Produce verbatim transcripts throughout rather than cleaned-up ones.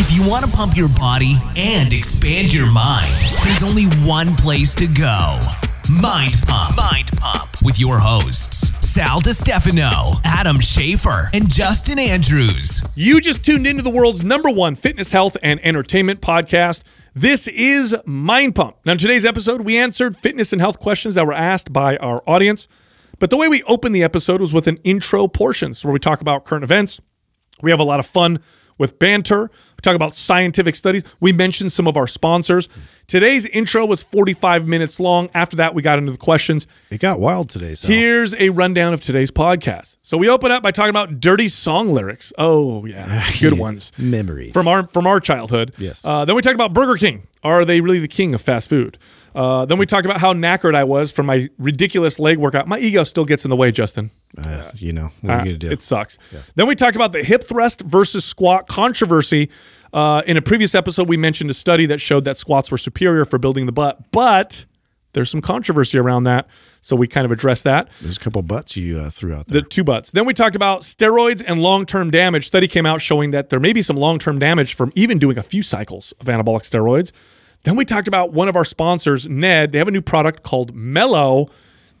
If you want to pump your body and expand your mind, there's only one place to go. Mind Pump. Mind Pump. With your hosts, Sal DiStefano, Adam Schaefer, and Justin Andrews. You just tuned into the world's number one fitness, health, and entertainment podcast. This is Mind Pump. Now, in today's episode, we answered fitness and health questions that were asked by our audience. But the way we opened the episode was with an intro portion, so where we talk about current events. We have a lot of fun with banter. We talk about scientific studies. We mentioned some of our sponsors. Today's intro was forty-five minutes long. After that, we got into the questions. It got wild today, Sal. Here's a rundown of today's podcast. So we open up by talking about dirty song lyrics. Oh, yeah. Good ones. Memories. From our from our childhood. Yes. Uh, then we talked about Burger King. Are they really the king of fast food? Uh, then we talked about how knackered I was from my ridiculous leg workout. My ego still gets in the way, Justin. Uh, you know, what are you uh, going to do? It sucks. Yeah. Then we talked about the hip thrust versus squat controversy. Uh, in a previous episode, we mentioned a study that showed that squats were superior for building the butt, but there's some controversy around that, so we kind of addressed that. There's a couple butts you uh, threw out there. The two butts. Then we talked about steroids and long-term damage. Study came out showing that there may be some long-term damage from even doing a few cycles of anabolic steroids. Then we talked about one of our sponsors, Ned. They have a new product called Mellow.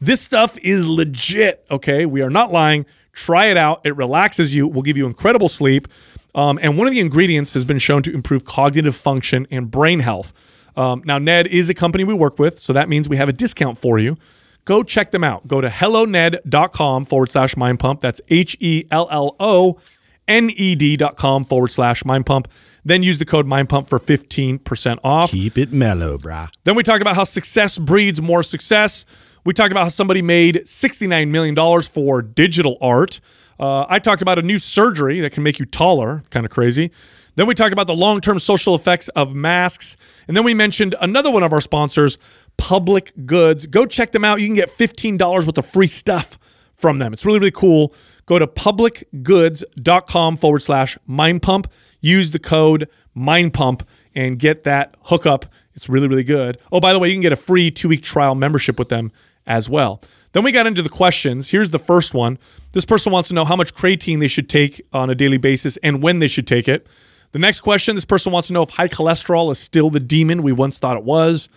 This stuff is legit, okay? We are not lying. Try it out. It relaxes you. Will give you incredible sleep. Um, and one of the ingredients has been shown to improve cognitive function and brain health. Um, now, Ned is a company we work with, so that means we have a discount for you. Go check them out. Go to helloned.com forward slash mind pump. That's H E L L O N E D dot com forward slash mind pump. Then use the code MindPump for fifteen percent off. Keep it mellow, brah. Then we talked about how success breeds more success. We talked about how somebody made sixty-nine million dollars for digital art. Uh, I talked about a new surgery that can make you taller. Kind of crazy. Then we talked about the long-term social effects of masks. And then we mentioned another one of our sponsors, Public Goods. Go check them out. You can get fifteen dollars worth of free stuff from them. It's really, really cool. Go to public goods dot com forward slash mind pump. Use the code mind pump and get that hookup. It's really, really good. Oh, by the way, you can get a free two-week trial membership with them as well. Then we got into the questions. Here's the first one. This person wants to know how much creatine they should take on a daily basis and when they should take it. The next question, this person wants to know if high cholesterol is still the demon we once thought it was.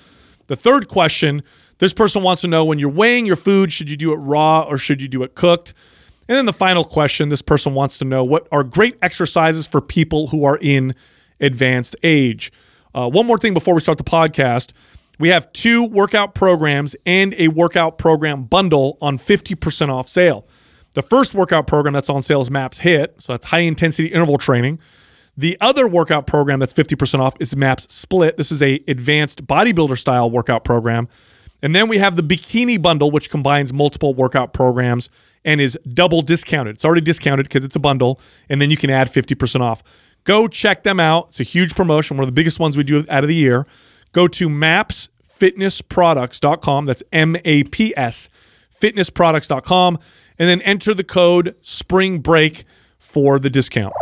The third question, this person wants to know when you're weighing your food, should you do it raw or should you do it cooked? And then the final question, this person wants to know what are great exercises for people who are in advanced age. Uh, one more thing before we start the podcast. We have two workout programs and a workout program bundle on fifty percent off sale. The first workout program that's on sale is MAPS HIT, so that's high-intensity interval training. The other workout program that's fifty percent off is MAPS Split. This is an advanced bodybuilder-style workout program. And then we have the Bikini Bundle, which combines multiple workout programs and is double discounted. It's already discounted because it's a bundle, and then you can add fifty percent off. Go check them out. It's a huge promotion, one of the biggest ones we do out of the year. Go to maps fitness products dot com. That's M A P S, fitness products dot com. And then enter the code SPRINGBREAK for the discount.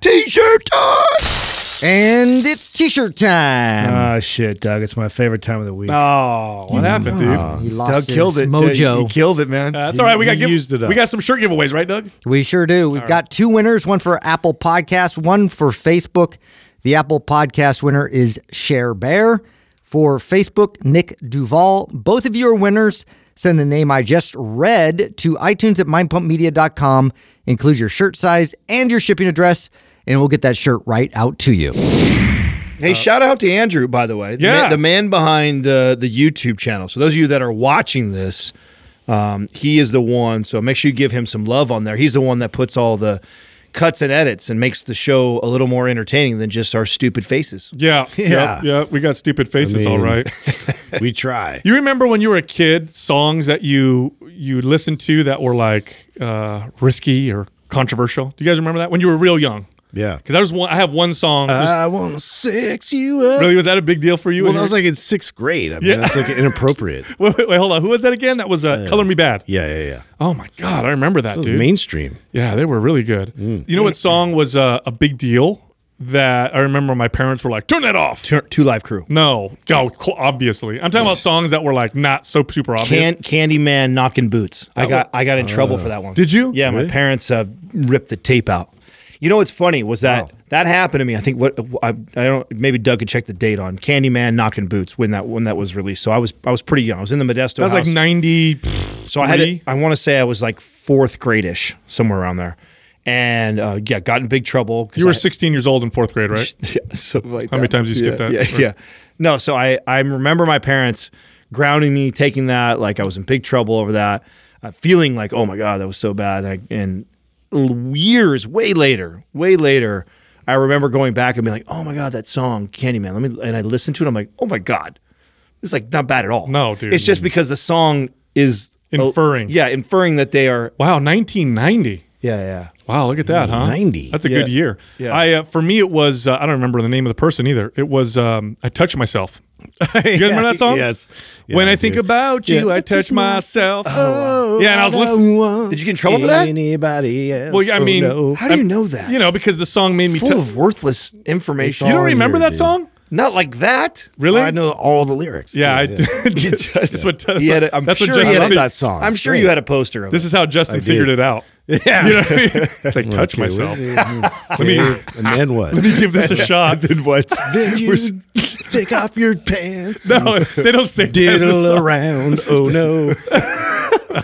T-shirt time! And it's t-shirt time. Oh, shit, Doug. It's my favorite time of the week. Oh, what you happened, dude? Oh, he lost Doug his killed it. mojo. He, he killed it, man. Uh, that's he, all right. We got, give, used it up. we got some shirt giveaways, right, Doug? We sure do. We've all got right. two winners, one for Apple Podcast, one for Facebook. The Apple Podcast winner is Cher Bear. For Facebook, Nick Duval. Both of you are winners. Send the name I just read to iTunes at mind pump media dot com. Include your shirt size and your shipping address, and we'll get that shirt right out to you. Hey, uh, shout out to Andrew, by the way. The, yeah. man, the man behind the, the YouTube channel. So those of you that are watching this, um, he is the one. So make sure you give him some love on there. He's the one that puts all the cuts and edits and makes the show a little more entertaining than just our stupid faces. Yeah. Yeah. Yeah. yeah we got stupid faces. I mean, all right. We try. You remember when you were a kid, songs that you, you listened to that were like uh, risky or controversial? Do you guys remember that? When you were real young? Yeah. Because I was one, I have one song. Was, I want to sex you up. Really? Was that a big deal for you? Well, that was like in sixth grade. I mean, yeah. That's like inappropriate. wait, wait, wait, hold on. Who was that again? That was uh, uh, Color Me Badd. Yeah, yeah, yeah. Oh, my God. I remember that, dude. That was dude. mainstream. Yeah, they were really good. Mm. You know what song was uh, a big deal that I remember my parents were like, turn that off? Two, two Live Crew. No. God, obviously. I'm talking about songs that were like not so super obvious. Can, Candyman Knockin' Boots. I got, I got in uh, trouble for that one. Did you? Yeah, really? My parents uh, ripped the tape out. You know what's funny was that wow. That happened to me. I think what I, I don't maybe Doug could check the date on Candyman Knockin' Boots when that when that was released. So I was I was pretty young. I was in the Modesto. That was house. Like ninety. So I had to, I want to say I was like fourth grade-ish, somewhere around there, and uh, yeah, got in big trouble. You were had, sixteen years old in fourth grade, right? Yeah, something like How that. How many times you skip yeah, that? Yeah, or? yeah. No, so I I remember my parents grounding me, taking that like I was in big trouble over that, uh, feeling like oh my god that was so bad, and, I, and years way later, way later. I remember going back and being like, "Oh my god, that song, Candyman." Let me, and I listened to it. I'm like, "Oh my god, it's like not bad at all." No, dude, it's just because the song is inferring, uh, yeah, inferring that they are. Wow, nineteen ninety. Yeah, yeah. Wow, look at that, huh? ninety. That's a yeah. good year. Yeah. I uh, for me it was uh, I don't remember the name of the person either. It was um, I touched myself. You guys yeah, remember that song? Yes. Yeah, when I, I think about you, yeah. I touch myself. Oh, yeah, and I was listening. Did you get in trouble for that? Anybody else? Well, yeah, I mean, oh, no. How do you know that? You know, because the song made me full t- of worthless information. You don't remember here, that dude. Song? Not like that. Really? Oh, I know all the lyrics. Yeah, I, yeah. just, that's what, that's he had a, I'm that's sure what Justin, I love that song. I'm sure you had a poster of this it. This is how Justin figured it out. Yeah. You know what I mean? It's like, touch okay, myself. Let me, and then what? Let me give this a shot. Then what? Then you take off your pants. No, they don't say diddle around. Oh, no.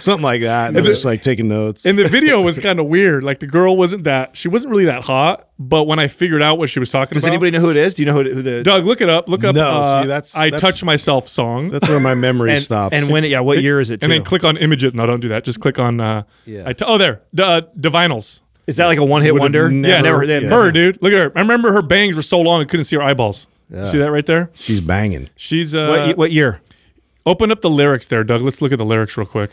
Something like that. And, and the, just like taking notes. And the video was kind of weird. Like the girl wasn't that, she wasn't really that hot. But when I figured out what she was talking Does about. Does anybody know who it is? Do you know who, who the. Doug, look it up. Look up. No, uh, see, that's. I that's, Touch Myself song. That's where my memory and, stops. And when, yeah, what year is it? Too? And then click on images. No, don't do that. Just click on. Uh, yeah. I t- oh, there. D- uh, Divinyls. Is that like a one hit wonder? Never, yeah, never. Yeah. Her, dude. Look at her. I remember her bangs were so long I couldn't see her eyeballs. Yeah. See that right there? She's banging. She's. Uh, what, what year? Open up the lyrics there, Doug. Let's look at the lyrics real quick.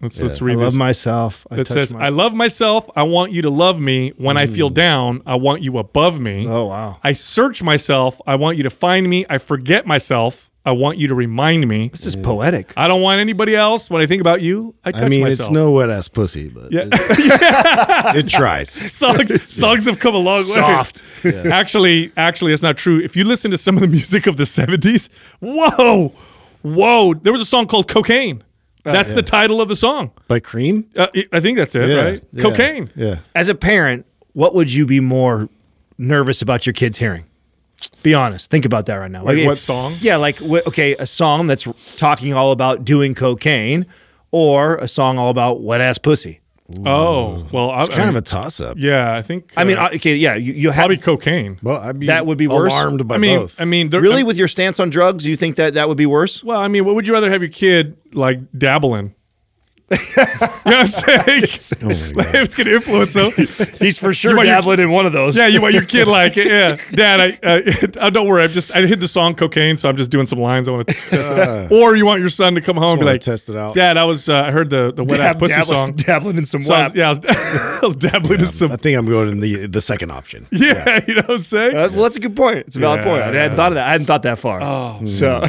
Let's yeah. let's read this. I love this. myself. I it says, my- I love myself. I want you to love me. When mm. I feel down, I want you above me. Oh, wow. I search myself. I want you to find me. I forget myself. I want you to remind me. This is poetic. I don't want anybody else. When I think about you, I touch myself. I mean, myself. It's no wet-ass pussy, but yeah. yeah. it tries. Songs, songs have come a long Soft. way. Soft. Yeah. Actually, actually, it's not true. If you listen to some of the music of the seventies, whoa, whoa. There was a song called Cocaine. That's oh, yeah. the title of the song. By Cream? Uh, I think that's it, yeah, right? Yeah, Cocaine. Yeah. As a parent, what would you be more nervous about your kids hearing? Be honest. Think about that right now. Like, like what song? Yeah, like, okay, a song that's talking all about doing cocaine or a song all about wet-ass pussy. Ooh. Oh, well. I, it's kind I mean, of a toss-up. Yeah, I think. Uh, I mean, okay, yeah. You, you have, probably cocaine. Well, I'd be that would be worse. Alarmed by I mean, both. I mean, there, really, I'm, with your stance on drugs, do you think that that would be worse? Well, I mean, what would you rather have your kid, like, dabble in? You know what I'm saying? Oh it's going to influence him. He's for sure dabbling your, in one of those. Yeah, you want your kid like, yeah, Dad, I, uh, don't worry. I'm just, I hid the song Cocaine, so I'm just doing some lines. I want to test uh, it. Or you want your son to come home and be like, test it out. Dad, I was, uh, I heard the, the wet Dab, ass pussy dabbling, song. Dabbling in some so wet. Yeah, I was, I was dabbling yeah, in some. I think I'm going in the the second option. Yeah, yeah. You know what I'm saying? Uh, well, that's a good point. It's a valid yeah, point. I hadn't yeah. thought of that. I hadn't thought that far. Oh, so.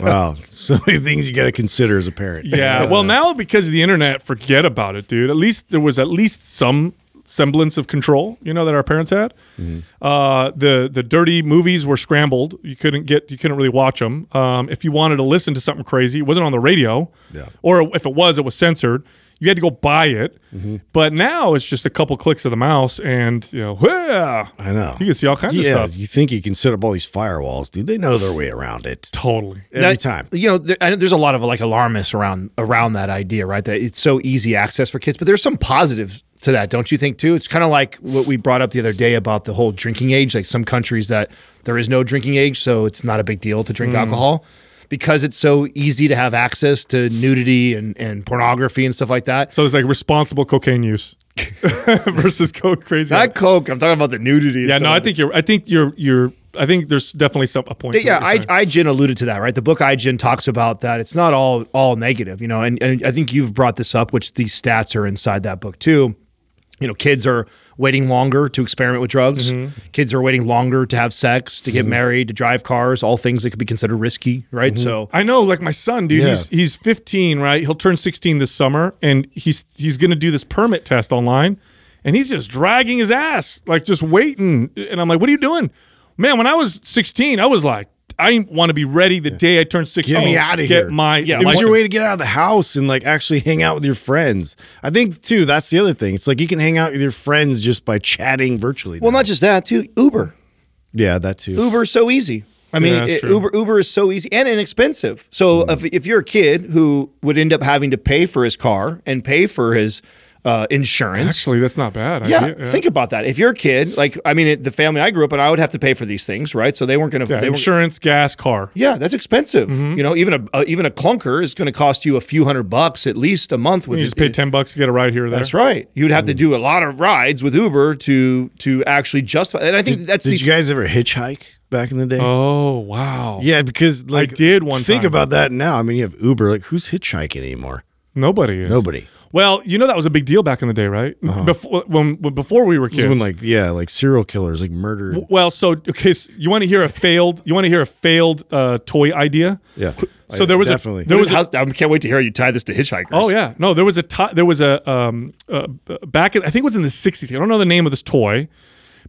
Wow. So many things you got to consider as a parent. Yeah. Well, now because. Because of the internet, forget about it, dude. At least there was at least some semblance of control, you know, that our parents had. Mm-hmm. Uh, the the dirty movies were scrambled. You couldn't get, you couldn't really watch them. Um, if you wanted to listen to something crazy, it wasn't on the radio. Yeah. Or if it was, it was censored. You had to go buy it. Mm-hmm. But now it's just a couple clicks of the mouse and, you know, wah! I know. You can see all kinds yeah, of stuff. You think you can set up all these firewalls. Dude, they know their way around it. Totally. Every now, time. You know, there, I know there's a lot of like alarmists around around that idea, right? That it's so easy access for kids. But there's some positives to that, don't you think, too? It's kind of like what we brought up the other day about the whole drinking age. Like some countries that there is no drinking age, so it's not a big deal to drink mm. alcohol. Because it's so easy to have access to nudity and, and pornography and stuff like that. So it's like responsible cocaine use versus coke crazy. Not coke. I'm talking about the nudity. Yeah, no, I think you're. I think you're. You're. I think there's definitely some a point. Yeah, I, iGen alluded to that, right? The book iGen talks about that. It's not all all negative, you know. And and I think you've brought this up, which these stats are inside that book too. You know, kids are waiting longer to experiment with drugs. Mm-hmm. Kids are waiting longer to have sex, to get mm-hmm. married, to drive cars, all things that could be considered risky, right? Mm-hmm. So I know, like my son, dude, yeah. he's he's fifteen, right? He'll turn sixteen this summer, and he's he's going to do this permit test online, and he's just dragging his ass, like just waiting. And I'm like, what are you doing? Man, when I was sixteen, I was like, I want to be ready the day I turn sixteen. Get me out of here. Get my, yeah, it was my, your way to get out of the house and like actually hang out with your friends. I think too, that's the other thing. It's like you can hang out with your friends just by chatting virtually. Well, now. Not just that too. Uber. Yeah, that too. Uber is so easy. I mean, yeah, it, Uber Uber is so easy and inexpensive. So mm. if, if you're a kid who would end up having to pay for his car and pay for his uh, insurance. Actually, that's not bad. Yeah, I, yeah, think about that. If you're a kid, like, I mean, it, the family I grew up in, I would have to pay for these things, right? So they weren't going to. Yeah, insurance, gas, car. Yeah, that's expensive. Mm-hmm. You know, even a, a even a clunker is going to cost you a few hundred bucks at least a month. With you just it, pay it, ten bucks to get a ride here or there. That's right. You'd have mm. to do a lot of rides with Uber to to actually justify. And I think did, that's. Did these, you guys ever hitchhike? Back in the day. Oh, wow. Yeah, because like I did one think time, about that now. I mean, you have Uber. Like, who's hitchhiking anymore? Nobody is. Nobody. Well, you know that was a big deal back in the day, right? Uh-huh. Before when, when before we were kids. When, like, yeah, like serial killers, like murder. Well, so okay, so you want to hear a failed? You want to hear a failed uh, toy idea? Yeah. So there was definitely. A, there was. A, I can't wait to hear you tie this to hitchhikers. Oh yeah, no, there was a to, there was a um uh, back in, I think it was in the sixties. I don't know the name of this toy.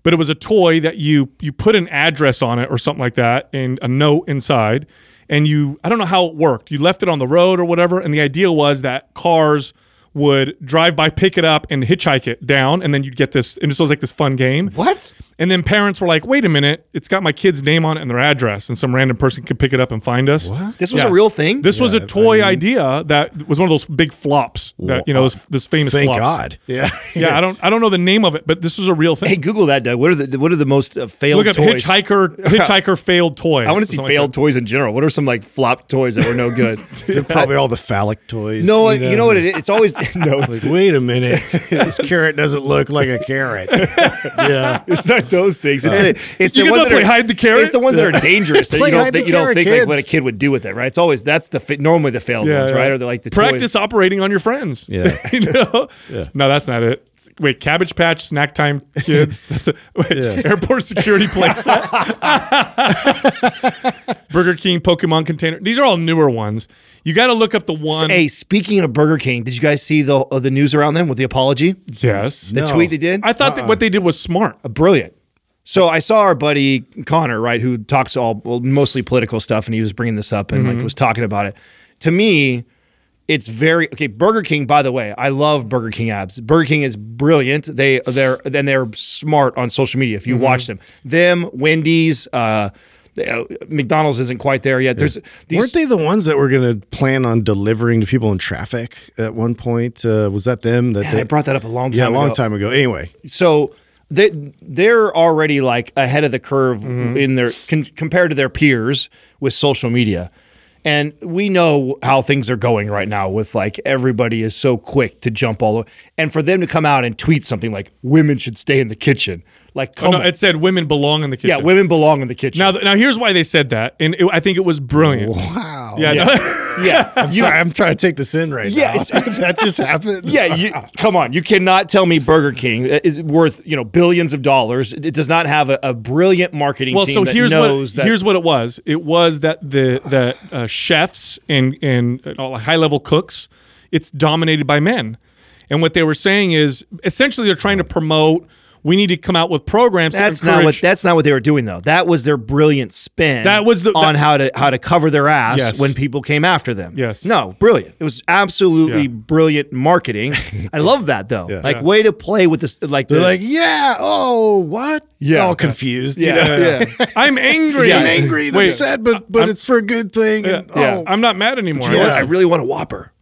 But it was a toy that you you put an address on it or something like that and a note inside. And you, I don't know how it worked. You left it on the road or whatever. And the idea was that cars would drive by, pick it up, and hitchhike it down. And then you'd get this, and it was like this fun game. What? And then parents were like, wait a minute, it's got my kid's name on it and their address. And some random person could pick it up and find us. What? This was yeah. a real thing? This yeah, was a toy I mean, idea that was one of those big flops that, you know, this, this famous thank flops. God. Yeah. yeah. I don't I don't know the name of it, but this was a real thing. Hey, Google that, Doug. What are the, what are the most uh, failed toys? Look up hitchhiker, hitchhiker failed toy. I want to see failed like toys in general. What are some like flop toys that were no good? They're probably all the phallic toys. No, you know, you know what it is? It's always no, like, wait a minute. This carrot doesn't look like a carrot. Yeah, it's not those things. It's, uh, a, it's you the ones that are, hide the carrot. It's the ones that are dangerous that like you don't think, you don't think like what a kid would do with it, right? It's always that's the normally the failed yeah, ones, right? Yeah. Or the like the practice toys. Operating on your friends. Yeah, you know. Yeah. No, that's not it. Wait, Cabbage Patch, Snack Time Kids. That's a wait, yeah. Airport security place. Burger King, Pokemon container. These are all newer ones. You got to look up the one. Hey, speaking of Burger King, did you guys see the uh, the news around them with the apology? Yes. The no. tweet they did? I thought uh-uh. that what they did was smart. Uh, brilliant. So I saw our buddy Connor, right, who talks all well, mostly political stuff, and he was bringing this up and mm-hmm. like was talking about it. To me, it's very okay. Burger King, by the way, I love Burger King ads. Burger King is brilliant. They they're then they're smart on social media. If you mm-hmm. watch them, them Wendy's, uh, uh, McDonald's isn't quite there yet. Yeah. There's these, weren't they the ones that were going to plan on delivering to people in traffic at one point? Uh, was that them? That yeah, they I brought that up a long time. Yeah, a long ago. time ago. Anyway, so. They, they're already like ahead of the curve mm-hmm. in their con, compared to their peers with social media. And we know how things are going right now with like everybody is so quick to jump all over. And for them to come out and tweet something like women should stay in the kitchen. Like come oh, no, it said women belong in the kitchen. Yeah, women belong in the kitchen. Now, now here's why they said that. And it, I think it was brilliant. Wow. Yeah. Yeah. No. yeah. I'm, you, sorry, I'm trying to take this in right yeah, now. That just happened. Yeah. You, come on. You cannot tell me Burger King is worth, you know, billions of dollars. It does not have a, a brilliant marketing well, team so that here's knows what, that. Here's what it was. It was that the that, uh, chefs and, and uh, high-level cooks, it's dominated by men. And what they were saying is essentially they're trying to promote we need to come out with programs. That's not what. That's not what they were doing, though. That was their brilliant spin. That was the, on that, how to how to cover their ass yes. when people came after them. Yes. No, brilliant. It was absolutely yeah. brilliant marketing. I love that though. Yeah. Like yeah. way to play with this. Like they're the, like, yeah. Oh, what? Yeah. All confused. Yeah. You know? yeah. yeah. I'm angry. Yeah. I'm angry. And Wait, upset, but but I'm, it's for a good thing. Yeah. And, oh, yeah. I'm not mad anymore. You know yeah. I really want a Whopper.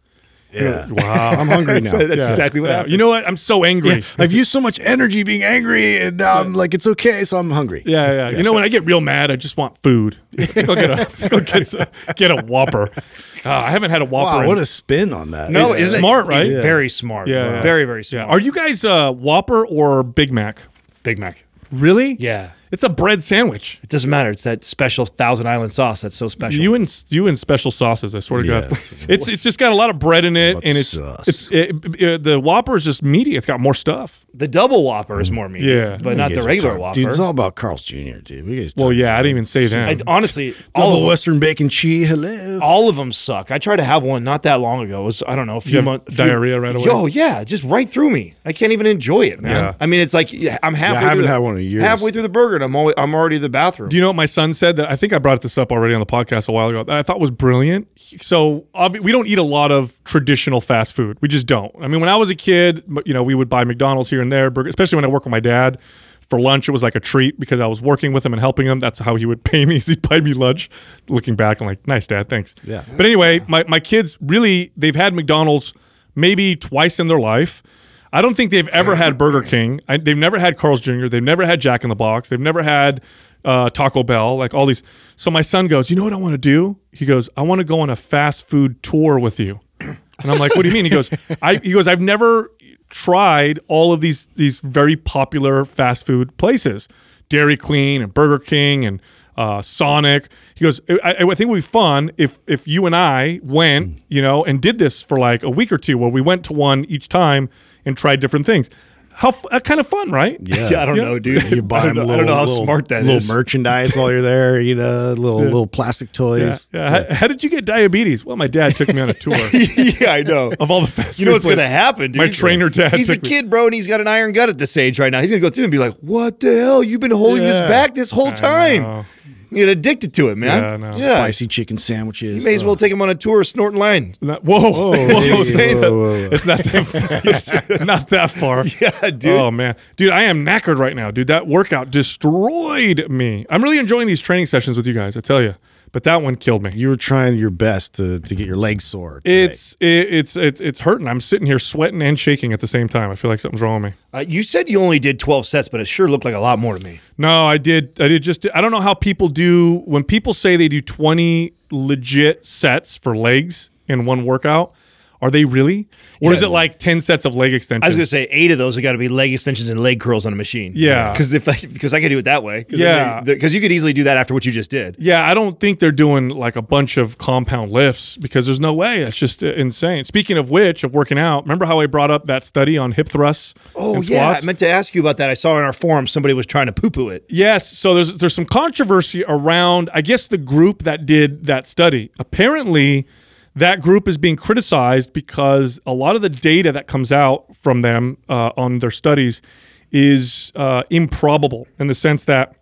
Yeah. Wow. I'm hungry now. so that's yeah. exactly what yeah. happened. You know what? I'm so angry. Yeah. I've used so much energy being angry, and now yeah. I'm like, it's okay, so I'm hungry. Yeah, yeah. yeah. You know, when I get real mad, I just want food. go get a, go get a, get a Whopper. Uh, I haven't had a Whopper. Wow, in. What a spin on that. No, it's, it's smart, right? Yeah. Very smart. Yeah. Right. Very, very smart. Yeah. Are you guys uh, Whopper or Big Mac? Big Mac. Really? Yeah. It's a bread sandwich. It doesn't matter. It's that special Thousand Island sauce that's so special. You and you and special sauces. I swear to yeah, God, it's it's, it's just got a lot of bread in it, and it's, it's it, it, the Whopper is just meaty. It's got more stuff. The double Whopper is more meaty, yeah, but not the regular Whopper. Dude, it's all about Carl's Junior, dude. We guys well, yeah, I didn't even say that. I, honestly, all double of Western bacon cheese. Hello, all of them suck. I tried to have one not that long ago. It was I don't know a few months diarrhea right away. Yo, yeah, just right through me. I can't even enjoy it, man. Yeah. I mean, it's like I'm halfway. Yeah, I haven't through, had one in years. Halfway through the burger. it. I'm always, I'm already in the bathroom. Do you know what my son said? That I think I brought this up already on the podcast a while ago, that I thought was brilliant. So we don't eat a lot of traditional fast food. We just don't. I mean, when I was a kid, you know, we would buy McDonald's here and there, especially when I worked with my dad. For lunch, it was like a treat because I was working with him and helping him. That's how he would pay me, is he'd buy me lunch. Looking back, I'm like, nice, Dad, thanks. Yeah. But anyway, my, my kids really, they've had McDonald's maybe twice in their life. I don't think they've ever had Burger King. I, they've never had Carl's Junior They've never had Jack in the Box. They've never had uh, Taco Bell, like all these. So my son goes, you know what I want to do? He goes, I want to go on a fast food tour with you. And I'm like, what do you mean? He goes, I, he goes, I've never tried all of these these very popular fast food places, Dairy Queen and Burger King and uh, Sonic. He goes, I, I think it would be fun if if you and I went, you know, and did this for like a week or two, where we went to one each time and tried different things. How uh, kind of fun, right? Yeah, yeah I don't you know, know, dude. You buy them little, I don't know how little, smart that little is. Little merchandise while you're there, you know, little yeah. little plastic toys. Yeah. Yeah. Yeah. How, how did you get diabetes? Well, my dad took me on a tour. Yeah, I know. Of all the fast, you know what's going to happen, dude. My trainer dad. He's took a kid, me. Bro, and he's got an iron gut at this age right now. He's going to go through and be like, "What the hell? You've been holding yeah. this back this whole I time." Know. You get addicted to it, man. Yeah, no. yeah. Spicy chicken sandwiches. You may as well oh. take him on a tour of snorting line. Whoa. Whoa. Whoa, whoa, whoa. It's not that far. It's not that far. Yeah, dude. Oh, man. Dude, I am knackered right now, dude. That workout destroyed me. I'm really enjoying these training sessions with you guys, I tell you. But that one killed me. You were trying your best to, to get your legs sore today. It's it, it's it's it's hurting. I'm sitting here sweating and shaking at the same time. I feel like something's wrong with me. Uh, you said you only did twelve sets, but it sure looked like a lot more to me. No, I did. I did just. I don't know how people do when people say they do twenty legit sets for legs in one workout. Are they really? Or yeah, is it like ten sets of leg extensions? I was going to say eight of those have got to be leg extensions and leg curls on a machine. Yeah. Because if I, because I could do it that way. Cause yeah. Because you could easily do that after what you just did. Yeah. I don't think they're doing like a bunch of compound lifts because there's no way. That's just insane. Speaking of which, of working out, remember how I brought up that study on hip thrusts? Oh, yeah. I meant to ask you about that. I saw in our forum somebody was trying to poo-poo it. Yes. So there's there's some controversy around, I guess, the group that did that study. Apparently, that group is being criticized because a lot of the data that comes out from them uh, on their studies is uh, improbable in the sense that,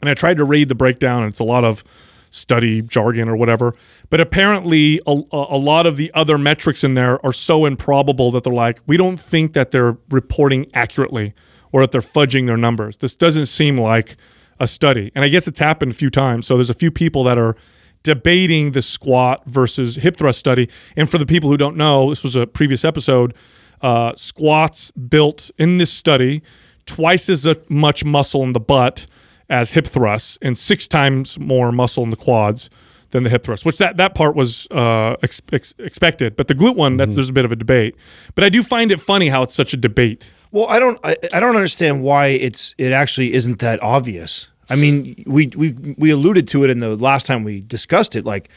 and I tried to read the breakdown, and it's a lot of study jargon or whatever, but apparently a, a lot of the other metrics in there are so improbable that they're like, we don't think that they're reporting accurately or that they're fudging their numbers. This doesn't seem like a study. And I guess it's happened a few times. So there's a few people that are debating the squat versus hip thrust study. And for the people who don't know, this was a previous episode, uh, squats built in this study twice as much muscle in the butt as hip thrusts and six times more muscle in the quads than the hip thrust, which that, that part was uh, ex- ex- expected. But the glute one, that's, mm-hmm. there's a bit of a debate. But I do find it funny how it's such a debate. Well, I don't I, I don't understand why it's it actually isn't that obvious. I mean, we we we alluded to it in the last time we discussed it, like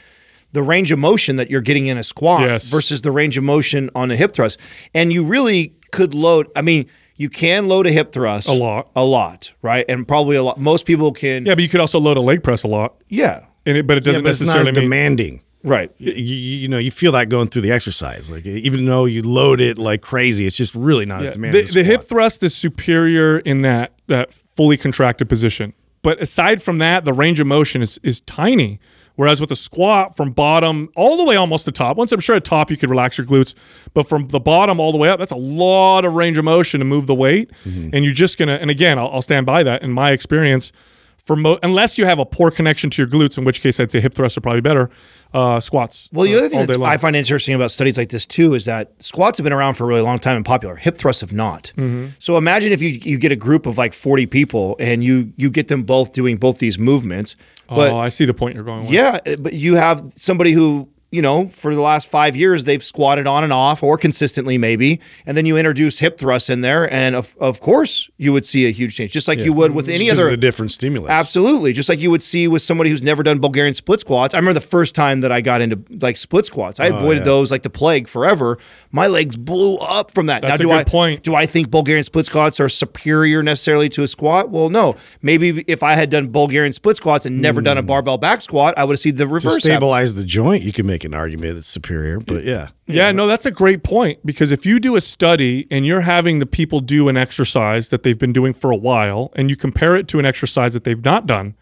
the range of motion that you're getting in a squat yes. versus the range of motion on a hip thrust. And you really could load, I mean, you can load a hip thrust. A lot. A lot, right? And probably a lot. Most people can. Yeah, but you could also load a leg press a lot. Yeah. And it, but it doesn't yeah, but necessarily it's not as demanding. Mean- Right. You, you know, you feel that going through the exercise. Like, even though you load it like crazy, it's just really not yeah. as demanding. The, the hip thrust is superior in that that fully contracted position. But aside from that, the range of motion is is tiny. Whereas with a squat, from bottom all the way almost to top, once I'm sure at top you could relax your glutes, but from the bottom all the way up, that's a lot of range of motion to move the weight. Mm-hmm. And you're just going to, and again, I'll, I'll stand by that in my experience, for mo- unless you have a poor connection to your glutes, in which case I'd say hip thrusts are probably better, uh, squats. Well, the other uh, thing that I find interesting about studies like this too is that squats have been around for a really long time and popular. Hip thrusts have not. Mm-hmm. So imagine if you, you get a group of like forty people and you you get them both doing both these movements. But, oh, I see the point you're going with. Yeah, but you have somebody who, you know, for the last five years, they've squatted on and off or consistently maybe. And then you introduce hip thrusts in there. And of, of course, you would see a huge change, just like yeah. you would with just any other. It's a different stimulus. Absolutely. Just like you would see with somebody who's never done Bulgarian split squats. I remember the first time that I got into like split squats, I avoided oh, yeah. those like the plague forever. My legs blew up from that. That's now, do a good I, point. Do I think Bulgarian split squats are superior necessarily to a squat? Well, no. Maybe if I had done Bulgarian split squats and never mm. done a barbell back squat, I would have seen the reverse. To stabilize happen. The joint, you can make make an argument that's superior, but yeah. Yeah, no, that's a great point, because if you do a study and you're having the people do an exercise that they've been doing for a while and you compare it to an exercise that they've not done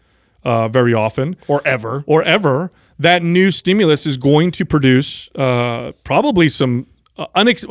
uh, very often or ever, or ever, that new stimulus is going to produce uh, probably some uh, unex-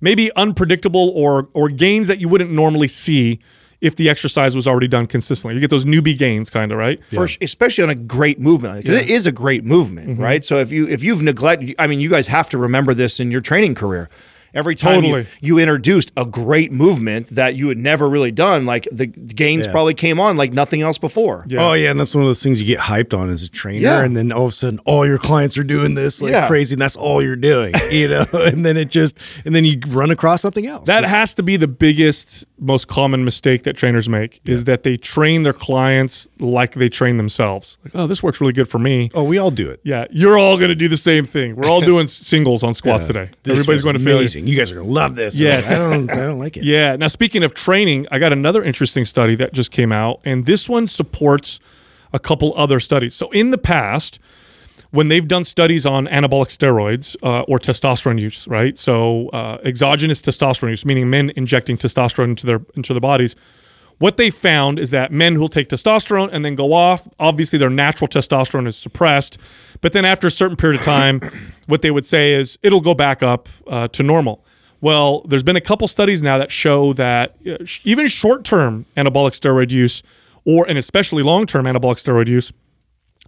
maybe unpredictable or or gains that you wouldn't normally see if the exercise was already done consistently. You get those newbie gains, kind of, right? Yeah. For, especially on a great movement. Yeah. It is a great movement, mm-hmm. right? So if, you, if you've neglected, I mean, you guys have to remember this in your training career. Every time totally. you, you introduced a great movement that you had never really done, like the gains yeah. probably came on like nothing else before. Yeah. Oh, yeah. And that's one of those things you get hyped on as a trainer. Yeah. And then all of a sudden, all your clients are doing this like yeah. crazy. And that's all you're doing, you know, and then it just, and then you run across something else. That like, has to be the biggest, most common mistake that trainers make yeah. is that they train their clients like they train themselves. Like, oh, this works really good for me. Oh, we all do it. Yeah. You're all going to do the same thing. We're all doing singles on squats yeah. today. This Everybody's going to fail. You guys are going to love this. Yes. I don't, I don't like it. Yeah. Now, speaking of training, I got another interesting study that just came out, and this one supports a couple other studies. So in the past, when they've done studies on anabolic steroids uh, or testosterone use, right? So uh, exogenous testosterone use, meaning men injecting testosterone into their, into their bodies, what they found is that men who'll take testosterone and then go off, obviously their natural testosterone is suppressed, but then after a certain period of time, what they would say is it'll go back up uh, to normal. Well, there's been a couple studies now that show that even short-term anabolic steroid use, or and especially long-term anabolic steroid use,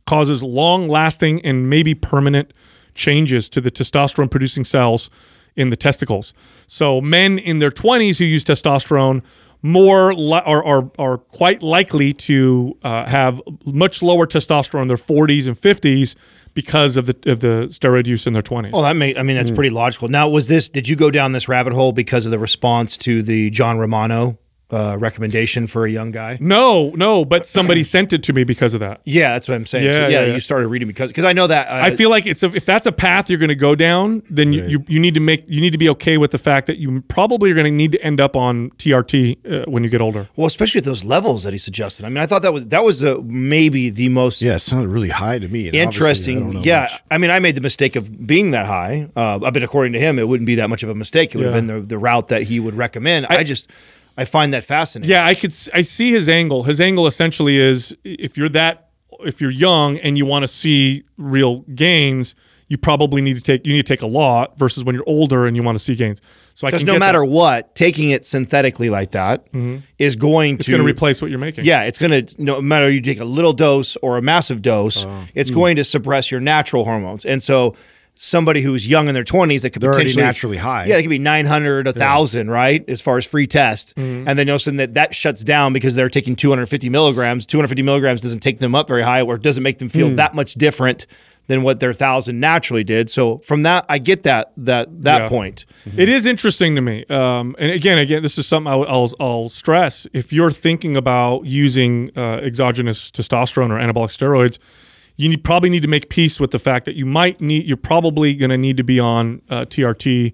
causes long-lasting and maybe permanent changes to the testosterone-producing cells in the testicles. So men in their twenties who use testosterone more li- are, are are quite likely to uh, have much lower testosterone in their forties and fifties because of the of the steroid use in their twenties. Well, that may, I mean, that's mm. pretty logical. Now, was this? Did you go down this rabbit hole because of the response to the John Romano uh, recommendation for a young guy? No, no, but somebody sent it to me because of that. Yeah, that's what I'm saying. Yeah, so, yeah, yeah, yeah. You started reading because because I know that. Uh, I feel like it's a, if that's a path you're going to go down, then you, right. you you need to make you need to be okay with the fact that you probably are going to need to end up on T R T uh, when you get older. Well, especially at those levels that he suggested. I mean, I thought that was that was the, maybe the most yeah, it sounded really high to me. And interesting. I don't know yeah, much. I mean, I made the mistake of being that high. Uh, I mean, according to him, it wouldn't be that much of a mistake. It would yeah. have been the, the route that he would recommend. I, I just. I find that fascinating. Yeah, I could. I see his angle. His angle essentially is if you're that, if you're young and you want to see real gains, you probably need to take you need to take a lot versus when you're older and you want to see gains. So I because no matter that. what, taking it synthetically like that mm-hmm. is going it's to going to replace what you're making. Yeah, it's going to no matter you take a little dose or a massive dose, uh, it's mm. going to suppress your natural hormones, and so. Somebody who's young in their twenties that could They're potentially naturally high. Yeah, they could be nine hundred, one thousand, yeah. right? As far as free test. Mm-hmm. And then you'll see that that shuts down because they're taking two hundred fifty milligrams. two hundred fifty milligrams doesn't take them up very high or doesn't make them feel mm. that much different than what their one thousand naturally did. So from that, I get that that that yeah. point. Mm-hmm. It is interesting to me. Um, and again, again, this is something I'll, I'll, I'll stress. If you're thinking about using uh, exogenous testosterone or anabolic steroids, you need, probably need to make peace with the fact that you might need, you're probably going to need to be on uh, T R T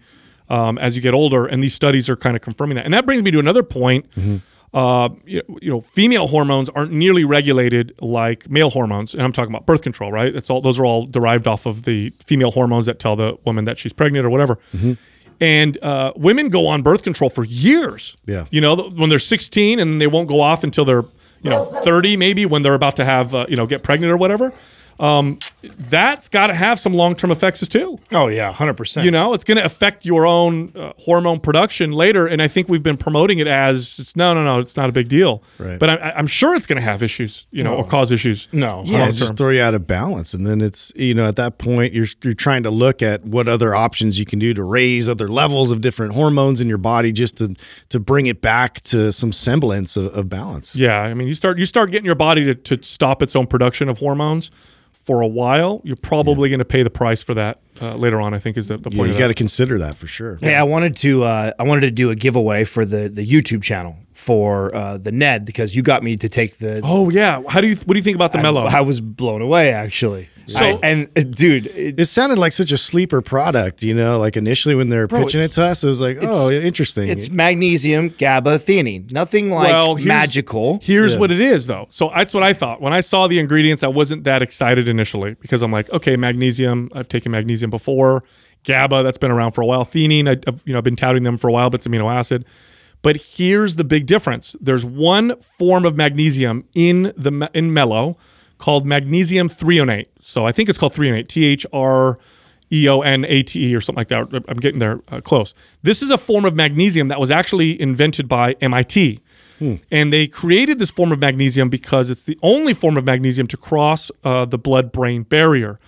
um, as you get older, and these studies are kind of confirming that. And that brings me to another point. Mm-hmm. Uh, you, you know, female hormones aren't nearly regulated like male hormones, and I'm talking about birth control, right? That's all; those are all derived off of the female hormones that tell the woman that she's pregnant or whatever. Mm-hmm. And uh, women go on birth control for years. Yeah, you know, when they're sixteen, and they won't go off until they're you know thirty, maybe when they're about to have uh, you know get pregnant or whatever. Um, that's got to have some long-term effects too. Oh yeah, one hundred percent. You know, it's going to affect your own uh, hormone production later, and I think we've been promoting it as it's no, no, no, it's not a big deal. Right. But I, I'm sure it's going to have issues, you know, no. or cause issues. No, yeah, long-term. Just throw you out of balance, and then it's you know at that point you're you're trying to look at what other options you can do to raise other levels of different hormones in your body just to to bring it back to some semblance of, of balance. Yeah, I mean you start you start getting your body to, to stop its own production of hormones for a while, you're probably yeah. going to pay the price for that uh, later on, I think is the, the point. Yeah, you got to consider that for sure. Hey, I wanted to uh, I wanted to do a giveaway for the, the YouTube channel for uh, the Ned, because you got me to take the. Oh yeah, how do you? What do you think about the I, Mellow? I was blown away, actually. So I, and uh, dude, it, it sounded like such a sleeper product. You know, like initially when they were bro, pitching it to us, it was like, oh, interesting. It's magnesium, GABA, theanine. Nothing like well, here's, magical. Here's yeah. what it is, though. So that's what I thought when I saw the ingredients. I wasn't that excited initially because I'm like, okay, magnesium. I've taken magnesium before. GABA, that's been around for a while. Theanine, I, I've you know I've been touting them for a while, but it's amino acid. But here's the big difference. There's one form of magnesium in the in Mellow called magnesium threonate. So I think it's called threonate, T H R E O N A T E or something like that. I'm getting there uh, close. This is a form of magnesium that was actually invented by M I T. Hmm. And they created this form of magnesium because it's the only form of magnesium to cross uh, the blood-brain barrier.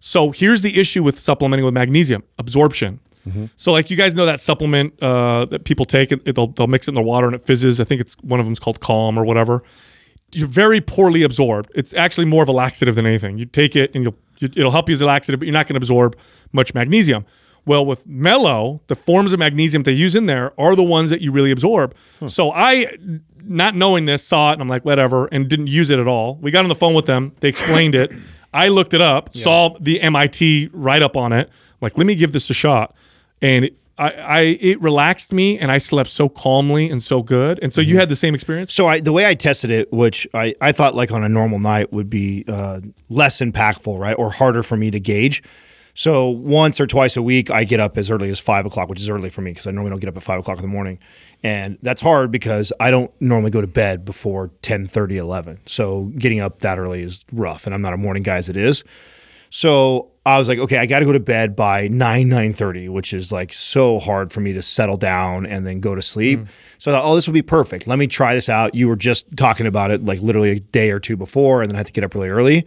So here's the issue with supplementing with magnesium, absorption. Mm-hmm. So like you guys know that supplement uh, that people take, it, they'll, they'll mix it in their water and it fizzes. I think it's one of them's called Calm or whatever. You're very poorly absorbed. It's actually more of a laxative than anything. You take it and you'll, you, it'll help you as a laxative, but you're not going to absorb much magnesium. Well, with Mellow, the forms of magnesium they use in there are the ones that you really absorb. Huh. So I, not knowing this, saw it and I'm like, whatever, and didn't use it at all. We got on the phone with them. They explained it. I looked it up, yeah. saw the M I T write-up on it. I'm like, let me give this a shot. And it, I, I, it relaxed me, and I slept so calmly and so good. And so mm-hmm. you had the same experience? So I, the way I tested it, which I, I thought like on a normal night would be uh, less impactful, right, or harder for me to gauge. So once or twice a week, I get up as early as five o'clock, which is early for me because I normally don't get up at five o'clock in the morning. And that's hard because I don't normally go to bed before ten, thirty, eleven. So getting up that early is rough, and I'm not a morning guy as it is. So I was like, okay, I got to go to bed by nine, nine thirty, which is like so hard for me to settle down and then go to sleep. Mm. So I thought, oh, this would be perfect. Let me try this out. You were just talking about it like literally a day or two before, and then I had to get up really early.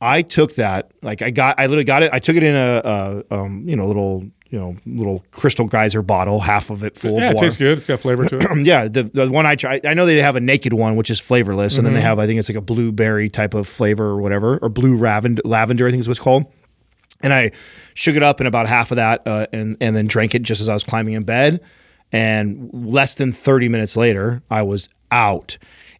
I took that, like I got, I literally got it. I took it in a, a um, you know, little, you know, little crystal geyser bottle, half of it full yeah, of water. Yeah, it tastes good. It's got flavor to it. yeah, the, the one I tried, I know they have a naked one, which is flavorless, mm-hmm. and then they have, I think it's like a blueberry type of flavor or whatever, or blue lavender, lavender, I think is what it's called. And I shook it up in about half of that, uh, and and then drank it just as I was climbing in bed. And less than thirty minutes later, I was out.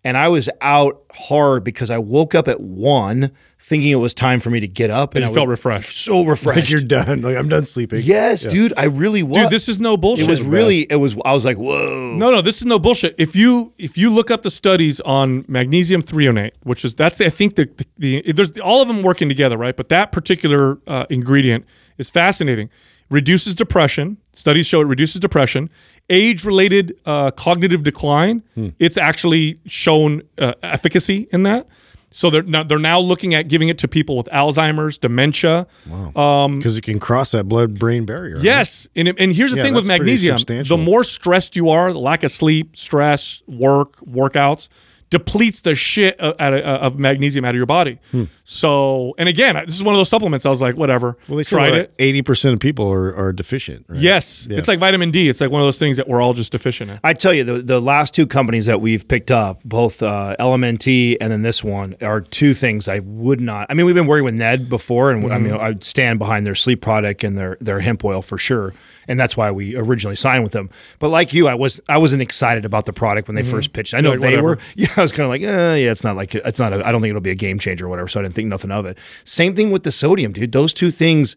And I was out hard because I woke up at one thinking it was time for me to get up. And, and you I felt refreshed. So refreshed. Like you're done. Like I'm done sleeping. Yes, yeah. dude. I really was. Dude, this is no bullshit. It was really, it was, I was like, whoa. No, no, this is no bullshit. If you if you look up the studies on magnesium threonate, which is, that's, I think, the, the, the there's all of them working together, right? But that particular uh, ingredient is fascinating. Reduces depression. Studies show it reduces depression. Age-related uh, cognitive decline, hmm. it's actually shown uh, efficacy in that. So they're now, they're now looking at giving it to people with Alzheimer's, dementia. Wow. Because um, it can cross that blood-brain barrier. Yes. Right? And, it, and here's the yeah, thing with magnesium. The more stressed you are, the lack of sleep, stress, work, workouts, depletes the shit of, of magnesium out of your body. Hmm. So, and again, this is one of those supplements I was like, whatever. Well, they tried like it. eighty percent of people are, are deficient, right? Yes. Yeah. It's like vitamin D. It's like one of those things that we're all just deficient in. I tell you, the, the last two companies that we've picked up, both uh, L M N T and then this one, are two things I would not. I mean, we've been working with Ned before, and mm-hmm. I mean, I stand behind their sleep product and their, their hemp oil for sure. And that's why we originally signed with them. But like you, I, was, I wasn't excited about the product when they mm-hmm. first pitched. I know like, they whatever. were. Yeah, I was kind of like, eh, yeah, it's not like, it's not, a, I don't think it'll be a game changer or whatever. So I didn't think nothing of it. Same thing with the sodium, dude. Those two things,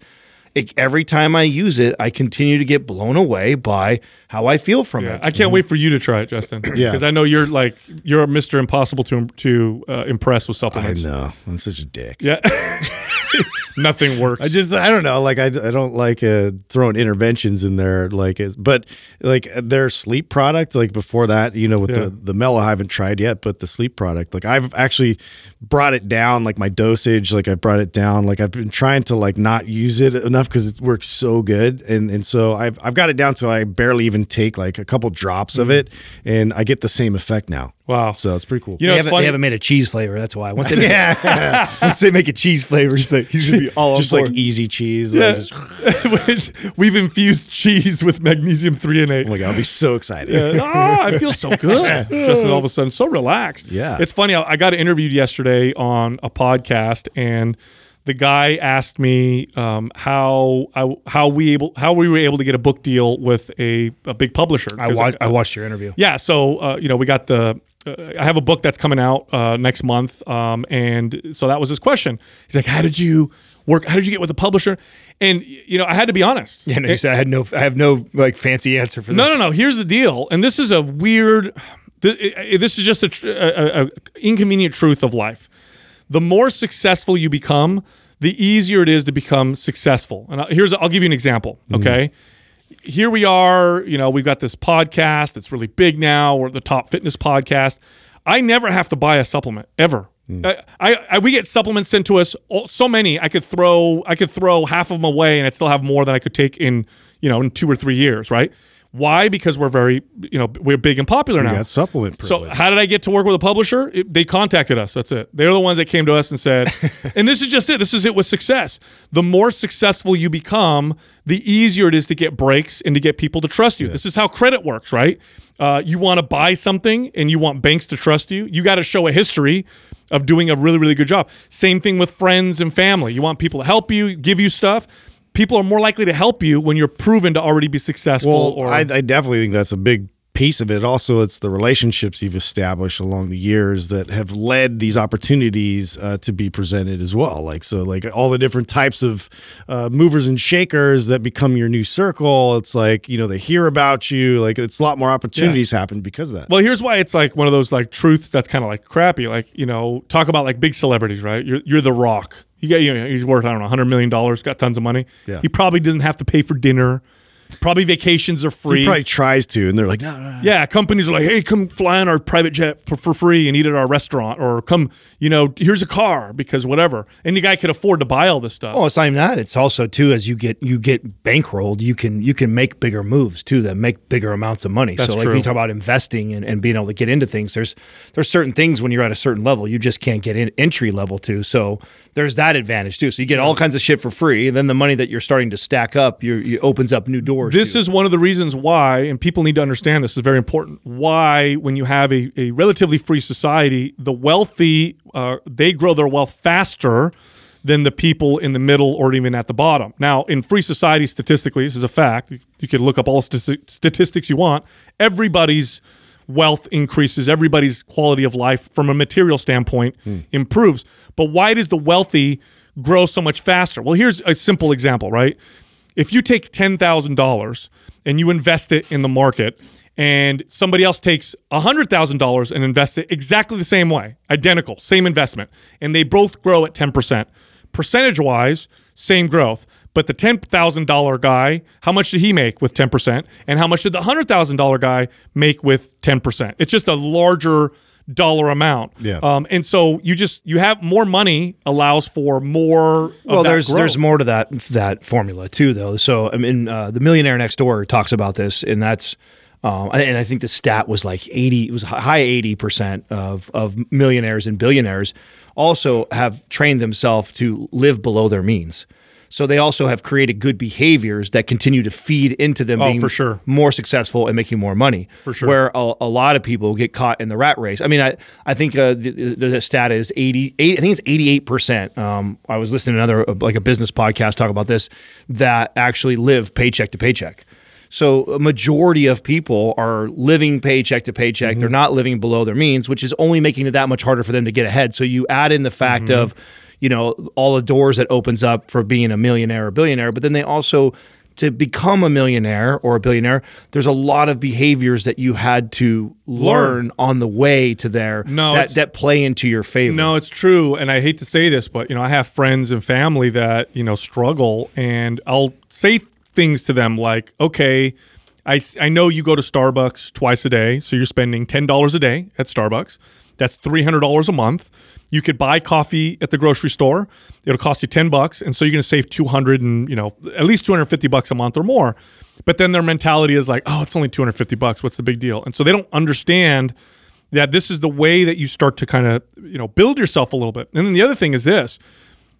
it, every time I use it, I continue to get blown away by how I feel from yeah, it. I can't mm-hmm. wait for you to try it, Justin. yeah. Because I know you're like, you're Mister Impossible to to uh, impress with supplements. I know. I'm such a dick. Yeah. Nothing works. I just, I don't know. Like, I, I don't like uh, throwing interventions in there. Like, but like their sleep product, like before that, you know, with yeah. the, the Mellow, I haven't tried yet, but the sleep product, like I've actually brought it down, like my dosage, like I brought it down. Like I've been trying to like not use it enough because it works so good. And and so I've, I've got it down to I barely even take like a couple drops mm-hmm. of it, and I get the same effect now. Wow. So it's pretty cool. You know, they, it's haven't, funny. They haven't made a cheese flavor. That's why. Once they make, yeah. once they make a cheese flavor, it's like, he's going to be all just on board. Like easy cheese. Yeah. Like just... We've infused cheese with magnesium threonate. Oh my God, I'll be so excited. Yeah. Oh, I feel so good. Justin, all of a sudden, so relaxed. Yeah. It's funny. I got interviewed yesterday on a podcast, and the guy asked me um, how I, how we able how we were able to get a book deal with a, a big publisher. I watched, I, I watched your interview. Yeah, so uh, you know we got the uh, I have a book that's coming out uh, next month, um, and so that was his question. He's like, "How did you work? How did you get with a publisher?" And you know, I had to be honest. Yeah, no, you said I had no, I have no like fancy answer for this. No, no, no. Here's the deal, and this is a weird. This is just a, a, a inconvenient truth of life. The more successful you become, the easier it is to become successful. And here's, I'll give you an example. Okay. Mm-hmm. Here we are, you know, we've got this podcast that's really big now. We're the top fitness podcast. I never have to buy a supplement ever. Mm. I, I, I, we get supplements sent to us. So many, I could throw, I could throw half of them away and I'd still have more than I could take in, you know, in two or three years. Right. Why? Because we're very, you know, we're big and popular now. You got supplement privilege. So how did I get to work with a publisher? It, they contacted us. That's it. They're the ones that came to us and said, and this is just it. This is it with success. The more successful you become, the easier it is to get breaks and to get people to trust you. Yeah. This is how credit works, right? Uh, you want to buy something and you want banks to trust you. You got to show a history of doing a really, really good job. Same thing with friends and family. You want people to help you, give you stuff. People are more likely to help you when you're proven to already be successful. Well, or- I, I definitely think that's a big piece of it. Also, it's the relationships you've established along the years that have led these opportunities uh, to be presented as well. Like so, like all the different types of uh, movers and shakers that become your new circle. It's like, you know, they hear about you. Like it's a lot more opportunities yeah. happen because of that. Well, here's why it's like one of those like truths that's kind of like crappy. Like, you know, talk about like big celebrities, right? You're you're The Rock. You got, you know, he's worth, I don't know, one hundred million dollars, got tons of money. Yeah. He probably doesn't have to pay for dinner. Probably vacations are free. He probably tries to, and they're like, no, no, no. Yeah, companies are like, hey, come fly on our private jet for, for free and eat at our restaurant, or come, you know, here's a car because whatever. And the guy could afford to buy all this stuff. Oh, it's not even that. It's also, too, as you get you get bankrolled, you can you can make bigger moves, too, that make bigger amounts of money. That's so, like, true. When you talk about investing and, and being able to get into things, there's there's certain things when you're at a certain level you just can't get in entry level to. So there's that advantage, too. So you get all kinds of shit for free, and then the money that you're starting to stack up, you, you opens up new doors. This too. Is one of the reasons why, and people need to understand this is very important, why when you have a, a relatively free society, the wealthy, uh, they grow their wealth faster than the people in the middle or even at the bottom. Now, in free society, statistically, this is a fact. You, you can look up all st- statistics you want. Everybody's wealth increases. Everybody's quality of life from a material standpoint hmm. improves. But why does the wealthy grow so much faster? Well, here's a simple example, right? If you take ten thousand dollars and you invest it in the market, and somebody else takes one hundred thousand dollars and invests it exactly the same way, identical, same investment, and they both grow at ten percent. Percentage-wise, same growth. But the ten thousand dollars guy, how much did he make with ten percent? And how much did the one hundred thousand dollars guy make with ten percent? It's just a larger dollar amount. Yeah. Um, and so you just, you have more money allows for more. Well, of that there's, growth. There's more to that, that formula too, though. So I mean, uh, The Millionaire Next Door talks about this, and that's, um, and I think the stat was like eighty, it was high eighty percent of, of millionaires and billionaires also have trained themselves to live below their means. So they also have created good behaviors that continue to feed into them oh, being for sure. more successful and making more money. For sure. Where a, a lot of people get caught in the rat race. I mean, I I think uh, the, the stat is eighty, eighty, I think it's eighty-eight percent. Um, I was listening to another like a business podcast talk about this that actually live paycheck to paycheck. So a majority of people are living paycheck to paycheck. Mm-hmm. They're not living below their means, which is only making it that much harder for them to get ahead. So you add in the fact mm-hmm. of, you know, all the doors that opens up for being a millionaire or billionaire, but then they also, to become a millionaire or a billionaire, there's a lot of behaviors that you had to learn, learn. on the way to there no, that, that play into your favor. No, it's true. And I hate to say this, but, you know, I have friends and family that, you know, struggle, and I'll say things to them like, okay, I, I know you go to Starbucks twice a day, so you're spending ten dollars a day at Starbucks. That's three hundred dollars a month. You could buy coffee at the grocery store. It'll cost you ten bucks, and so you're going to save two hundred and, you know, at least two hundred fifty bucks a month or more. But then their mentality is like, "Oh, it's only two hundred fifty bucks. What's the big deal?" And so they don't understand that this is the way that you start to kind of, you know, build yourself a little bit. And then the other thing is this: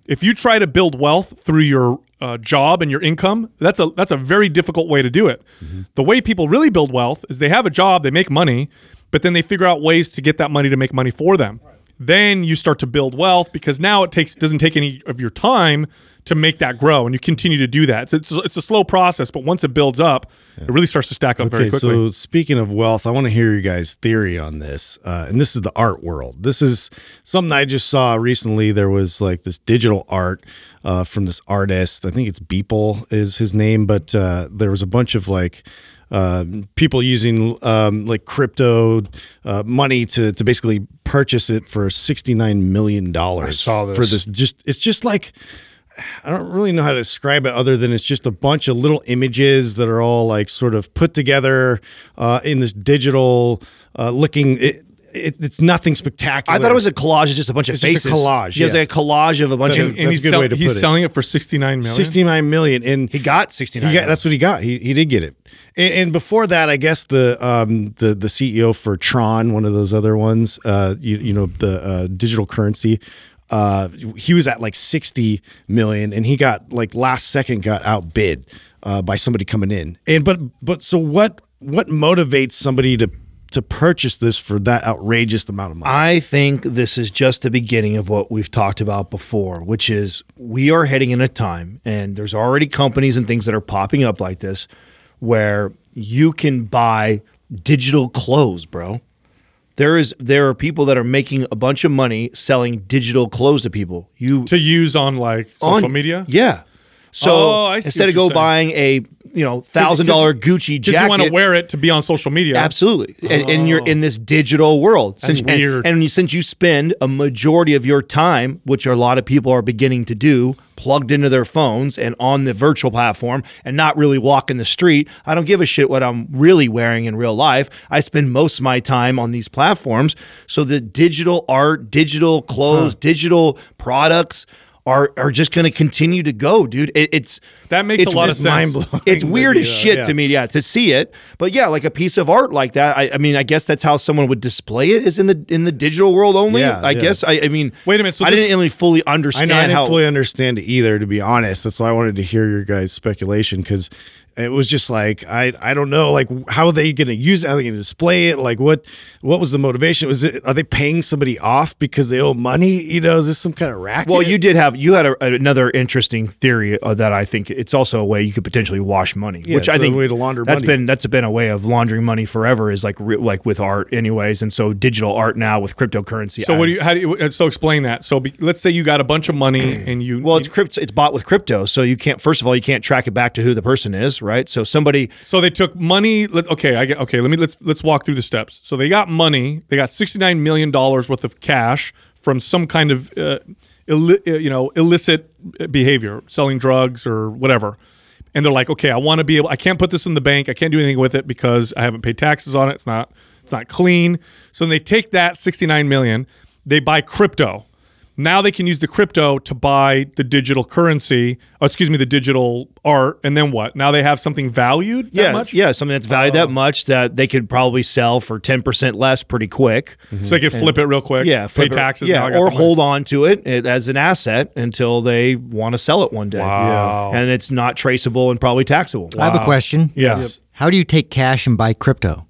if you try to build wealth through your uh, job and your income, that's a that's a very difficult way to do it. Mm-hmm. The way people really build wealth is they have a job, they make money, but then they figure out ways to get that money to make money for them. Right. then you start to build wealth, because now it takes doesn't take any of your time to make that grow, and you continue to do that. So it's, it's a slow process, but once it builds up, yeah. it really starts to stack up okay, very quickly. So speaking of wealth, I want to hear you guys' theory on this, uh, and this is the art world. This is something I just saw recently. There was like this digital art uh, from this artist. I think it's Beeple is his name, but uh, there was a bunch of like uh, people using um, like crypto uh, money to to basically purchase it for sixty-nine million dollars. I saw this. For this. Just, it's just like... I don't really know how to describe it other than it's just a bunch of little images that are all like sort of put together uh, in this digital uh, looking. It, it, it's nothing spectacular. I thought it was a collage. It's just a bunch of it's faces. Just a collage. Yeah. It was like a collage of a bunch that's, of. And that's a good sell, way to put it. He's selling it for sixty-nine million dollars. sixty-nine million dollars. And he got sixty-nine. He got, that's what he got. He he did get it. And, and before that, I guess the um the the C E O for Tron, one of those other ones, uh you you know the uh, digital currency. Uh, he was at like sixty million, and he got like last second got outbid uh, by somebody coming in. And but but so what? What motivates somebody to to purchase this for that outrageous amount of money? I think this is just the beginning of what we've talked about before, which is we are heading in a time, and there's already companies and things that are popping up like this, where you can buy digital clothes, bro. There is there are people that are making a bunch of money selling digital clothes to people. You to use on like social on, media? Yeah. So oh, instead of go saying. buying a you know thousand dollar Gucci jacket, you want to wear it to be on social media. Absolutely. Oh. And, and you're in this digital world. That's since weird. And, and since you spend a majority of your time, which a lot of people are beginning to do, plugged into their phones and on the virtual platform and not really walking the street. I don't give a shit what I'm really wearing in real life. I spend most of my time on these platforms. So the digital art, digital clothes, huh. digital products are are just going to continue to go, dude. It, it's That makes it's, a lot of sense. Mind-blowing. It's weird as shit yeah. to me yeah, to see it. But yeah, like a piece of art like that. I, I mean, I guess that's how someone would display it is in the in the digital world only. Yeah, I yeah. guess. I, I mean, wait a minute. So I this, didn't really fully understand I know, I didn't how, fully understand it either, to be honest. That's why I wanted to hear your guys' speculation, because it was just like, I I don't know, like, how are they going to use it? How are they going to display it? Like, what what was the motivation? Was it, are they paying somebody off because they owe money? You know, is this some kind of racket? Well, you did have, you had a, another interesting theory that I think it's also a way you could potentially wash money, yeah, which I think way to launder that's money. been, that's been a way of laundering money forever is like, like with art anyways. And so digital art now with cryptocurrency. So I, what do you, how do you, so explain that. So be, let's say you got a bunch of money and you. Well, it's crypto, it's bought with crypto. So you can't, first of all, you can't track it back to who the person is, right? Right, so somebody, so they took money. Let, okay, I get. Okay, let me let's let's walk through the steps. So they got money. They got sixty-nine million dollars worth of cash from some kind of uh, illi you know illicit behavior, selling drugs or whatever. And they're like, okay, I want to be able. I can't put this in the bank. I can't do anything with it because I haven't paid taxes on it. It's not it's not clean. So then they take that sixty-nine million dollars. They buy crypto. Now they can use the crypto to buy the digital currency, or excuse me, the digital art, and then what? Now they have something valued that yeah, much? Yeah, something that's valued uh, that much that they could probably sell for ten percent less pretty quick. Mm-hmm. So they could flip and, it real quick, yeah, flip pay taxes. It, yeah, or hold on to it as an asset until they want to sell it one day. Wow. Yeah. And it's not traceable and probably taxable. Wow. I have a question. Yes. Yep. How do you take cash and buy crypto?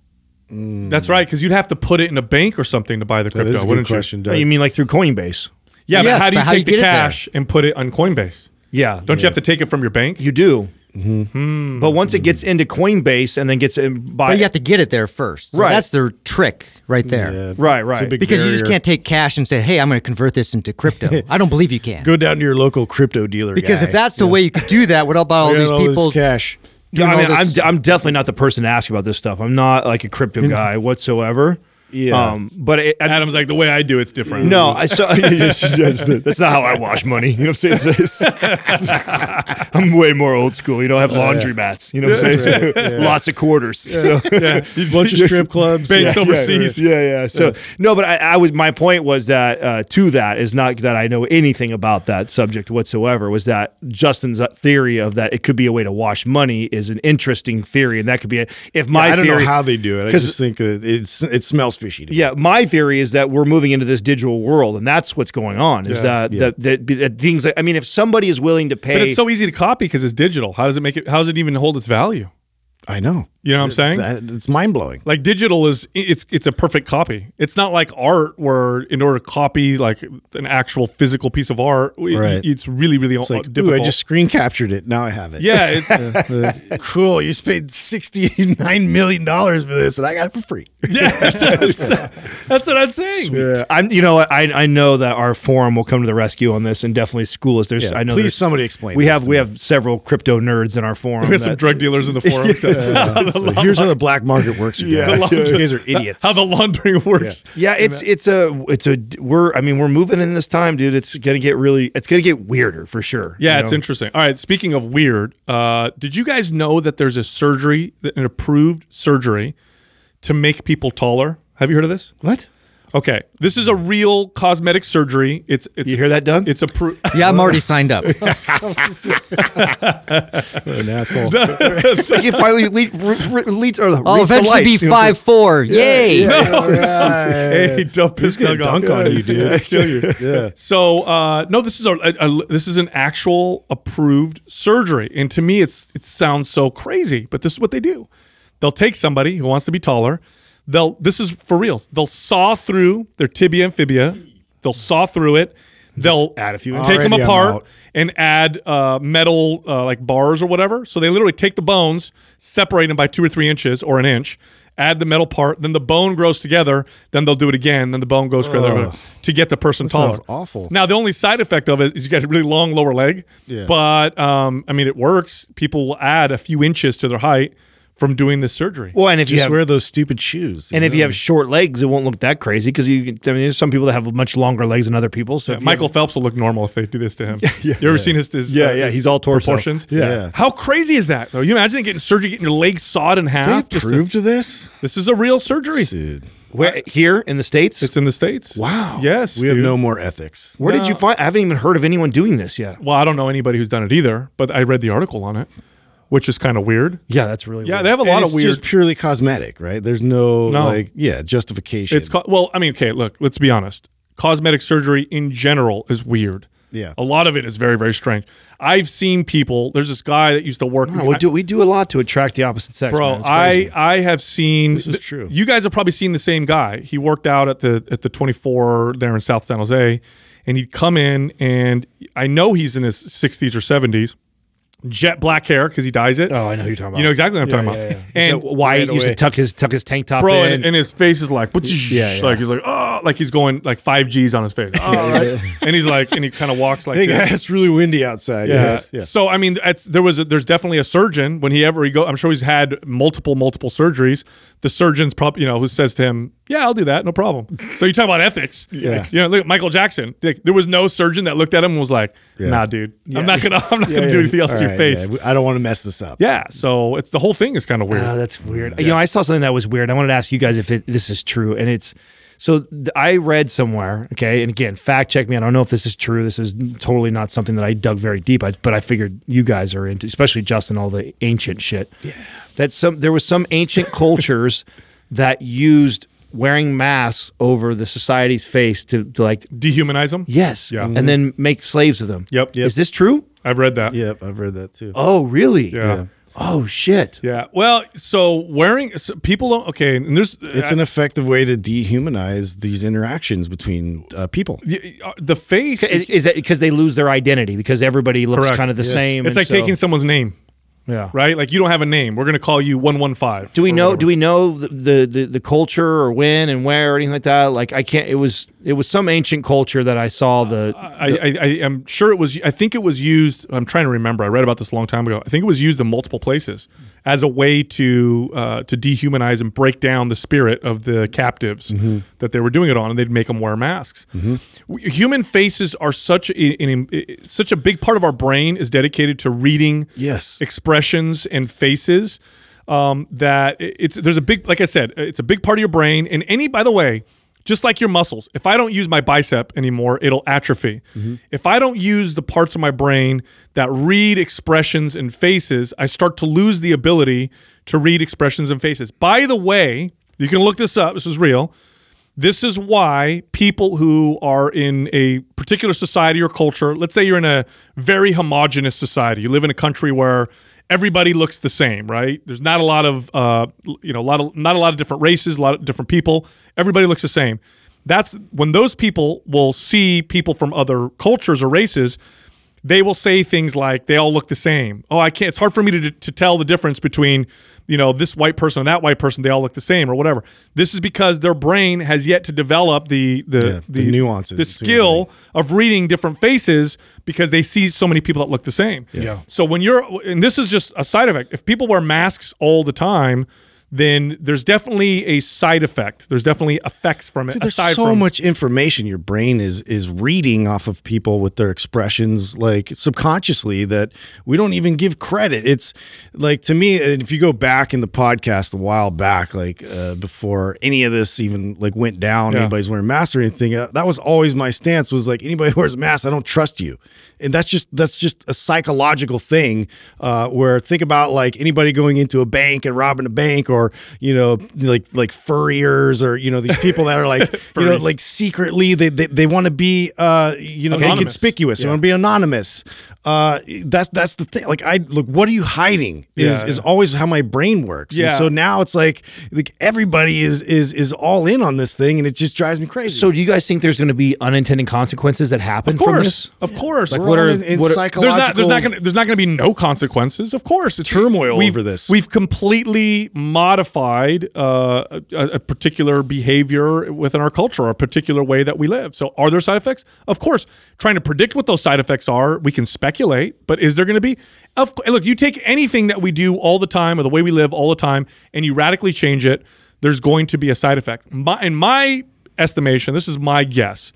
Mm. That's right, because you'd have to put it in a bank or something to buy the crypto, that is a wouldn't good question, you? You mean like through Coinbase? Yeah, yes, but how do you take do you the cash and put it on Coinbase? Yeah. Don't yeah. you have to take it from your bank? You do. Mm-hmm. But once it gets into Coinbase and then gets in by But you have to get it there first. So right. That's their trick right there. Yeah. Right, right. Because barrier. you just can't take cash and say, hey, I'm going to convert this into crypto. I don't believe you can. Go down to your local crypto dealer Because guy. if that's the yeah. way you could do that, what about all these all people? Cash. I mean, I'm, I'm definitely not the person to ask you about this stuff. I'm not like a crypto guy whatsoever. Yeah, um, but it, Adam's like the way I do it's different. No, I so that's not how I wash money. You know what I'm saying? It's, it's, I'm way more old school. You know, I have laundry mats. You know what I'm saying? Right. Yeah. Lots of quarters. Yeah. So, yeah. Bunch of strip clubs, banks yeah. overseas. Yeah, yeah. yeah. So yeah. no, but I, I was. My point was that uh, to that is not that I know anything about that subject whatsoever. Was that Justin's theory of that it could be a way to wash money is an interesting theory, and that could be a, if my yeah, I don't theory, know how they do it. I just think that it's it smells fishy to yeah, my theory is that we're moving into this digital world, and that's what's going on. Is yeah, that, yeah. That, that that things? Like, I mean, if somebody is willing to pay, but it's so easy to copy because it's digital. How does it make it? How does it even hold its value? I know. You know what I'm saying? That, it's mind-blowing. Like digital is, it's it's a perfect copy. It's not like art where in order to copy like an actual physical piece of art, it, right. it's really, really it's like, difficult. Ooh, I just screen captured it. Now I have it. Yeah. It's, uh, uh, cool. You spent sixty-nine million dollars for this and I got it for free. Yeah. That's, that's, that's what I'm saying. Yeah, I'm, you know what? I, I know that our forum will come to the rescue on this and definitely school us. There's, yeah, I know please somebody explain we this have, We me. have several crypto nerds in our forum. We have that, some drug dealers in the forum. Yeah. Yeah. So here's how the black market works. You yeah. guys. You guys are idiots. How the laundering works. Yeah. yeah, it's it's a it's a we're I mean we're moving in this time, dude. It's gonna get really it's gonna get weirder for sure. Yeah, it's know? interesting. All right, speaking of weird, uh, did you guys know that there's a surgery, an approved surgery, to make people taller? Have you heard of this? What? Okay, this is a real cosmetic surgery. It's, it's you hear that, Doug? It's approved. Yeah, I'm already signed up. An asshole. You finally lead, re, re, or I'll eventually be five foot four. Yay! Yeah, yeah, no, yeah, yeah, yeah. Hey, dump this Doug off. Dunk on you, dude. I kill you. Yeah. So, uh, no, this is a, a, a this is an actual approved surgery, and to me, it's it sounds so crazy, but this is what they do. They'll take somebody who wants to be taller. They'll. This is for real. They'll saw through their tibia and fibia. They'll saw through it. They'll add a few take them apart and add uh, metal uh, like bars or whatever. So they literally take the bones, separate them by two or three inches or an inch, add the metal part, then the bone grows together. Then they'll do it again. Then the bone grows together to get the person that taller. Sounds awful. Now the only side effect of it is you get a really long lower leg. Yeah. But um, I mean, it works. People will add a few inches to their height from doing this surgery. Well, and if you just have, wear those stupid shoes. And know? if you have short legs, it won't look that crazy because you. I mean, there's some people that have much longer legs than other people. So yeah, Michael have, Phelps will look normal if they do this to him. Yeah, yeah, you ever yeah. seen his, his? Yeah, uh, yeah. His he's all torso. Proportions. Yeah. yeah. How crazy is that? Though? You imagine getting surgery, getting your leg sawed in half. They approved to this. This is a real surgery. Dude. Where, here in the States? It's in the States. Wow. Yes. We dude. have no more ethics. Where no. did you find? I haven't even heard of anyone doing this yet. Well, I don't know anybody who's done it either, but I read the article on it. Which is kind of weird. Yeah, that's really yeah, weird. Yeah, they have a and lot it's of weird. It's just purely cosmetic, right? There's no, no. like, yeah, justification. It's co- Well, I mean, okay, look, let's be honest. Cosmetic surgery in general is weird. Yeah. A lot of it is very, very strange. I've seen people, there's this guy that used to work. No, we, I, do, we do a lot to attract the opposite sex. Bro, I, I have seen. This is true. You guys have probably seen the same guy. He worked out at the at the twenty-four there in South San Jose, and he'd come in, and I know he's in his sixties or seventies. Jet black hair because he dyes it. Oh, I know who you're talking about. You know exactly what I'm yeah, talking yeah, about. Yeah, yeah. And so why he used to tuck his tuck his tank top bro, in. And, and his face is like, yeah, yeah. like he's like, oh, like he's going like five G's on his face. Oh, yeah, right? yeah. And he's like, and he kind of walks like hey, this. Guys, it's really windy outside. Yeah. Yes. Yeah. So I mean, it's, there was a, there's definitely a surgeon when he ever he go. I'm sure he's had multiple multiple surgeries. The surgeon's probably you know who says to him, yeah, I'll do that, no problem. So you talk about ethics. Yeah. You know, look at Michael Jackson. Like, there was no surgeon that looked at him and was like, yeah. nah, dude, yeah. I'm not gonna I'm not yeah, gonna yeah, do anything yeah. else. All to face. Yeah, I don't want to mess this up. Yeah, so it's the whole thing is kind of weird. Oh, that's weird. Yeah. You know, I saw something that was weird. I wanted to ask you guys if it, this is true. And it's so th- I read somewhere. Okay, and again, fact check me. I don't know if this is true. This is totally not something that I dug very deep. I, but I figured you guys are into, especially Justin, all the ancient shit. Yeah, that some there was some ancient cultures that used wearing masks over the society's face to, to like dehumanize them. Yes. Yeah. Mm-hmm. And then make slaves of them. Yep. yep. Is this true? I've read that. Yep, I've read that too. Oh, really? Yeah. yeah. Oh, shit. Yeah. Well, so wearing so people don't okay, and there's it's I, an effective way to dehumanize these interactions between uh, people. The, the face is, is that because they lose their identity because everybody looks correct. kind of the yes. same. It's like so, taking someone's name. Yeah. Right? Like you don't have a name. We're going to call you one one five. Do we know whatever. do we know the, the the the culture or when and where or anything like that? Like I can't it was it was some ancient culture that I saw the, uh, I, the I, I I'm sure it was I think it was used I'm trying to remember. I read about this a long time ago. I think it was used in multiple places as a way to uh, to dehumanize and break down the spirit of the captives mm-hmm. that they were doing it on, and they'd make them wear masks. Mm-hmm. Human faces are such a, an, a such a big part of our brain is dedicated to reading yes. express expressions and faces um, that it's there's a big like I said it's a big part of your brain and any by the way just like your muscles if I don't use my bicep anymore it'll atrophy mm-hmm. if I don't use the parts of my brain that read expressions and faces I start to lose the ability to read expressions and faces. By the way, you can look this up, this is real. This is why people who are in a particular society or culture, let's say you're in a very homogenous society, you live in a country where everybody looks the same, right? There's not a lot of uh, you know, a lot of not a lot of different races, a lot of different people. Everybody looks the same. That's when those people will see people from other cultures or races. They will say things like, they all look the same. Oh, I can't, it's hard for me to, to tell the difference between, you know, this white person and that white person. They all look the same or whatever. This is because their brain has yet to develop the, the, yeah, the, the nuances, the skill of reading different faces because they see so many people that look the same. Yeah. yeah. So when you're, and this is just a side effect. If people wear masks all the time, then there's definitely a side effect. There's definitely effects from it. Dude, there's aside so from- much information your brain is is reading off of people with their expressions, like subconsciously, that we don't even give credit. It's like, to me, if you go back in the podcast a while back, like uh, before any of this even like went down, yeah. anybody's wearing masks or anything, that was always my stance, was like, anybody who wears a mask, I don't trust you. And that's just that's just a psychological thing uh, where think about like anybody going into a bank and robbing a bank, or or, you know, like like furriers, or, you know, these people that are like, you know, like secretly they they, they want to be, uh, you know, conspicuous. Yeah. They want to be anonymous. Uh, that's that's the thing. Like, I look, what are you hiding is, yeah. is always how my brain works. Yeah. And so now it's like, like everybody is, is, is all in on this thing, and it just drives me crazy. So do you guys think there's going to be unintended consequences that happen? Of course. From this? Of course. Like, what are, in what are, psychological... There's not, there's not going to there's not going to be no consequences. Of course. It's turmoil over this. We've completely modified modified uh, a, a particular behavior within our culture, or a particular way that we live. So are there side effects? Of course. Trying to predict what those side effects are, we can speculate, but is there going to be? Of, look, you take anything that we do all the time, or the way we live all the time, and you radically change it, there's going to be a side effect. My, in my estimation, this is my guess.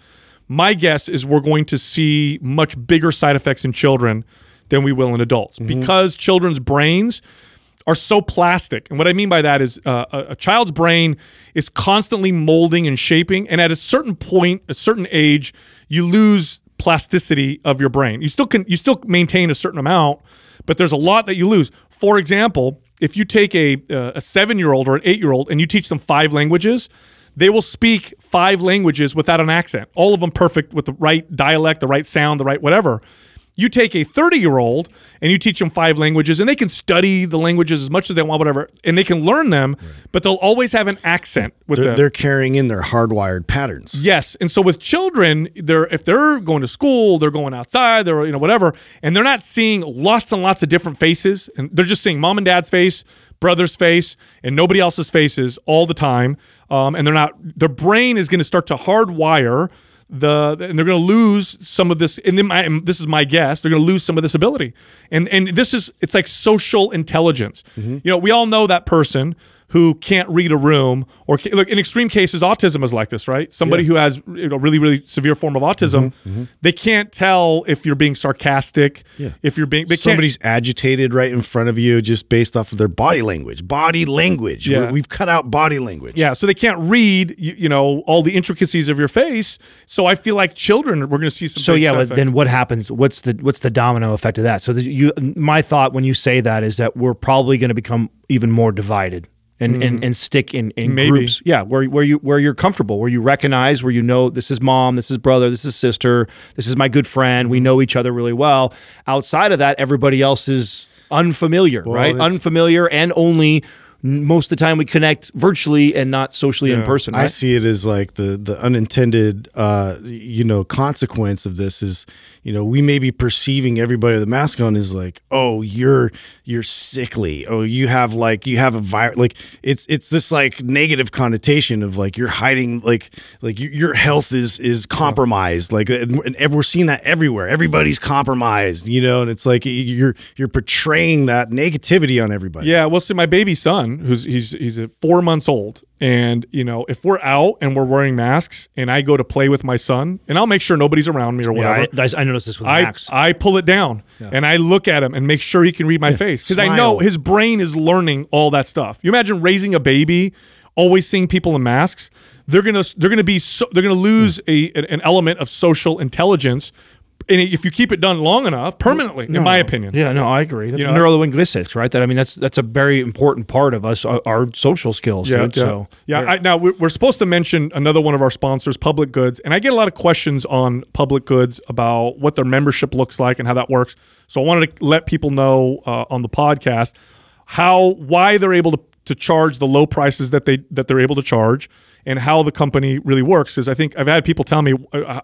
My guess is we're going to see much bigger side effects in children than we will in adults, mm-hmm. because children's brains are so plastic. And what I mean by that is uh, a, a child's brain is constantly molding and shaping. And at a certain point, a certain age, you lose plasticity of your brain. You still can, you still maintain a certain amount, but there's a lot that you lose. For example, if you take a, uh, a seven-year-old or an eight-year-old and you teach them five languages, they will speak five languages without an accent. All of them perfect with the right dialect, the right sound, the right whatever. You take a thirty-year-old and you teach them five languages, and they can study the languages as much as they want, whatever, and they can learn them, right. but they'll always have an accent. With they're, they're carrying in their hardwired patterns. Yes, and so with children, they're if they're going to school, they're going outside, they're you know whatever, and they're not seeing lots and lots of different faces, and they're just seeing mom and dad's face, brother's face, and nobody else's faces all the time, um, and they're not. Their brain is going to start to hardwire. The and they're going to lose some of this, and then my, and this is my guess, they're going to lose some of this ability, and and this is it's like social intelligence. Mm-hmm. You know, we all know that person who can't read a room, or look, in extreme cases, autism is like this, right? Somebody yeah. who has a you know, really really severe form of autism, mm-hmm, mm-hmm. they can't tell if you're being sarcastic, yeah. if you're being they somebody's can't. agitated right in front of you, just based off of their body language. Body language, yeah. we've cut out body language. Yeah, so they can't read, you, you know, all the intricacies of your face. So I feel like children, we're going to see some. So yeah, but then what happens? What's the what's the domino effect of that? So the, you, my thought when you say that is that we're probably going to become even more divided. And, mm. and and stick in, in groups, yeah, where where you where you're comfortable, where you recognize, where you know this is mom, this is brother, this is sister, this is my good friend. We know each other really well. Outside of that, everybody else is unfamiliar, well, right? Unfamiliar, and only most of the time we connect virtually and not socially yeah. in person. Right? I see it as like the the unintended, uh, you know, consequence of this is, you know, we may be perceiving everybody with a mask on is like, oh, you're you're sickly. Oh, you have like you have a virus. Like it's it's this like negative connotation of like you're hiding, like like your health is is compromised. Like, and we're seeing that everywhere. Everybody's compromised, you know, and it's like you're you're portraying that negativity on everybody. Yeah, well, see, my baby son, who's he's he's four months old. And, you know, if we're out and we're wearing masks and I go to play with my son, and I'll make sure nobody's around me or whatever. Yeah, I, I noticed this with I, Max. I pull it down yeah. and I look at him and make sure he can read my yeah. face. Because I know his brain is learning all that stuff. You imagine raising a baby, always seeing people in masks. They're gonna they're gonna be so, they're gonna lose mm. a an element of social intelligence And if you keep it done long enough, permanently, no, in my opinion. Yeah, no, I agree. That's you know, neurolinguistics, right? That I mean, that's that's a very important part of us, our, our social skills. Yeah, dude, yeah. So yeah. I, now we're supposed to mention another one of our sponsors, Public Goods, and I get a lot of questions on Public Goods about what their membership looks like and how that works. So I wanted to let people know uh, on the podcast how why they're able to, to charge the low prices that they that they're able to charge and how the company really works. Because I think I've had people tell me,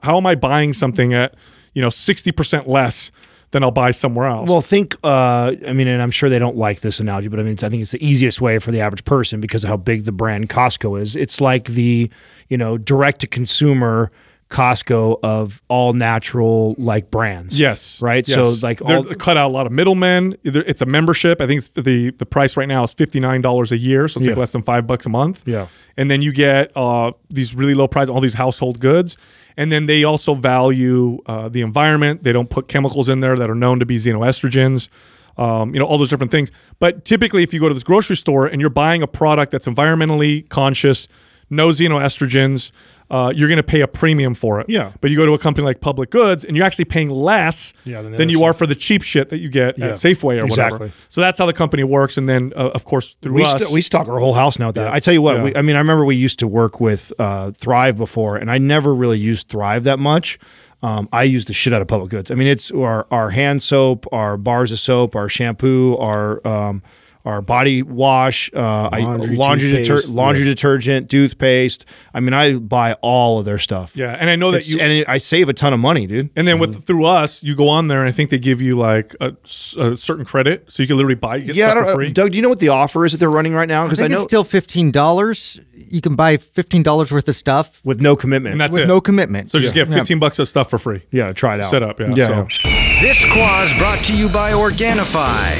how am I buying something at you know, sixty percent less than I'll buy somewhere else. Well, think, uh, I mean, and I'm sure they don't like this analogy, but I mean, it's, I think it's the easiest way for the average person because of how big the brand Costco is. It's like the, you know, direct-to-consumer Costco of all natural like brands. Yes. Right. Yes. So like all they cut out a lot of middlemen. It's a membership. I think it's the, the price right now is fifty-nine dollars a year. So it's yeah. like less than five bucks a month. Yeah. And then you get uh, these really low prices, all these household goods. And then they also value uh, the environment. They don't put chemicals in there that are known to be xenoestrogens. Um, you know, all those different things. But typically if you go to this grocery store and you're buying a product that's environmentally conscious, no xenoestrogens, Uh, you're going to pay a premium for it. Yeah. But you go to a company like Public Goods and you're actually paying less yeah, than, than you are for the cheap shit that you get yeah. at Safeway or exactly. whatever. So that's how the company works. And then, uh, of course, through we us. St- we stock our whole house now with that. Yeah. I tell you what, yeah. we, I mean, I remember we used to work with uh, Thrive before, and I never really used Thrive that much. Um, I use the shit out of Public Goods. I mean, it's our, our hand soap, our bars of soap, our shampoo, our... Um, Our body wash, uh, laundry, I, laundry, deter- laundry yeah. detergent, toothpaste. I mean, I buy all of their stuff. Yeah, and I know that it's, you and it, I save a ton of money, dude. And then with through us, you go on there, and I think they give you like a, a certain credit, so you can literally buy. You get yeah, stuff for free. Doug, do you know what the offer is that they're running right now? Because I, I know it's still fifteen dollars. You can buy fifteen dollars worth of stuff with no commitment. And that's with it. No commitment. So yeah. just get fifteen yeah. bucks of stuff for free. Yeah, try it out. Set up. Yeah. yeah, so. yeah. This quaz brought to you by Organifi.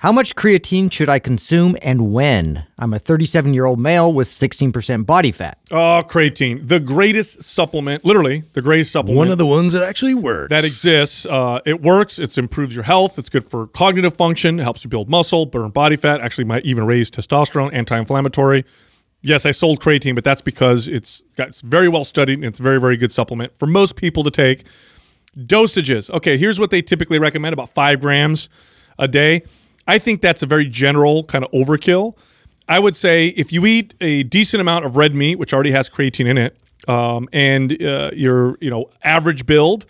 How much creatine should I consume and when? I'm a thirty-seven-year-old male with sixteen percent body fat. Oh, creatine. The greatest supplement, literally the greatest supplement. One of the ones that actually works. That exists. Uh, it works. It improves your health. It's good for cognitive function. It helps you build muscle, burn body fat. Actually might even raise testosterone, anti-inflammatory. Yes, I sold creatine, but that's because it's, got, it's very well studied and it's a very, very good supplement for most people to take. Dosages. Okay, here's what they typically recommend, about five grams a day. I think that's a very general kind of overkill. I would say if you eat a decent amount of red meat, which already has creatine in it, um, and uh, your you know average build,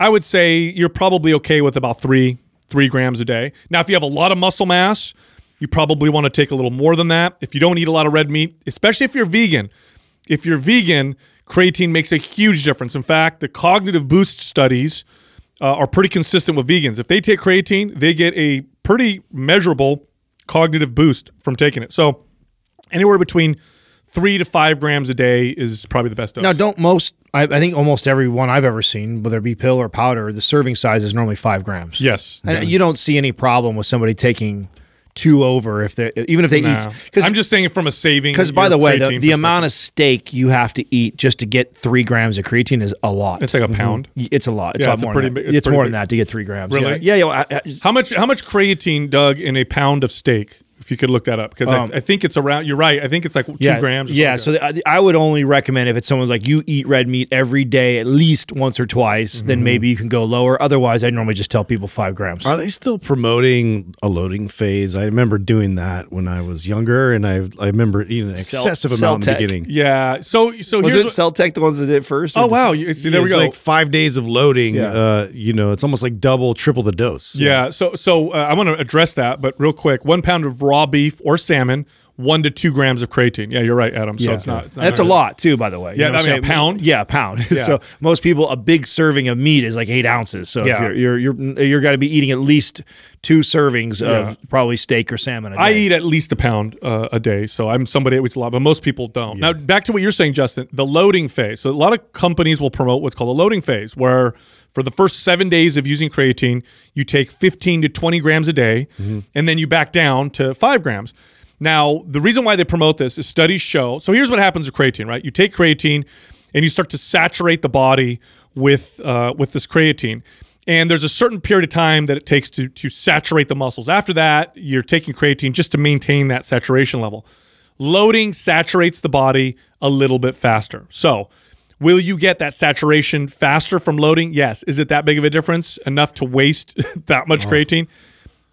I would say you're probably okay with about three three grams a day. Now, if you have a lot of muscle mass, you probably want to take a little more than that. If you don't eat a lot of red meat, especially if you're vegan, if you're vegan, creatine makes a huge difference. In fact, the cognitive boost studies uh, are pretty consistent with vegans. If they take creatine, they get a pretty measurable cognitive boost from taking it. So anywhere between three to five grams a day is probably the best dose. Now, don't most, I, I think almost every one I've ever seen, whether it be pill or powder, the serving size is normally five grams. Yes. And mm-hmm. you don't see any problem with somebody taking two over if they, even if they nah. eat. Cause, I'm just saying it from a saving. Because by the way, the, the amount of steak you have to eat just to get three grams of creatine is a lot. It's like a pound. Mm-hmm. It's a lot. It's yeah, a lot it's more. A pretty than big, it's it's pretty more big. Than that to get three grams. Really? Yeah. yeah, yeah I, I, how much? How much creatine, Doug, in a pound of steak? If you could look that up, because um, I, I think it's around. You're right. I think it's like two yeah, grams. Or yeah. Like so the, I would only recommend if it's someone's like you eat red meat every day at least once or twice, mm-hmm. then maybe you can go lower. Otherwise, I normally just tell people five grams. Are they still promoting a loading phase? I remember doing that when I was younger, and I I remember eating an excessive Cel- amount Celtec. In the beginning. Yeah. So so was here's it Celtec the ones that did it first? Oh wow. See, so there we go. Like five days of loading. Yeah. Uh, you know, it's almost like double, triple the dose. Yeah. yeah so so uh, I want to address that, but real quick, one pound of raw beef or salmon, one to two grams of creatine. Yeah, you're right, Adam. So yeah. it's, not, it's not. That's hard. A lot too, by the way. You yeah, know I mean, a pound. Yeah, a pound. Yeah. So most people, a big serving of meat is like eight ounces. So yeah. if you're you're you're, you're got to be eating at least two servings yeah. of probably steak or salmon a day. I eat at least a pound uh, a day. So I'm somebody that eats a lot, but most people don't. Yeah. Now back to what you're saying, Justin. The loading phase. So a lot of companies will promote what's called a loading phase, where For the first seven days of using creatine, you take fifteen to twenty grams a day, mm-hmm. and then you back down to five grams. Now, the reason why they promote this is studies show. So here's what happens with creatine, right? You take creatine and you start to saturate the body with uh, with this creatine. And there's a certain period of time that it takes to, to saturate the muscles. After that, you're taking creatine just to maintain that saturation level. Loading saturates the body a little bit faster. So will you get that saturation faster from loading? Yes. Is it that big of a difference? Enough to waste that much oh. creatine?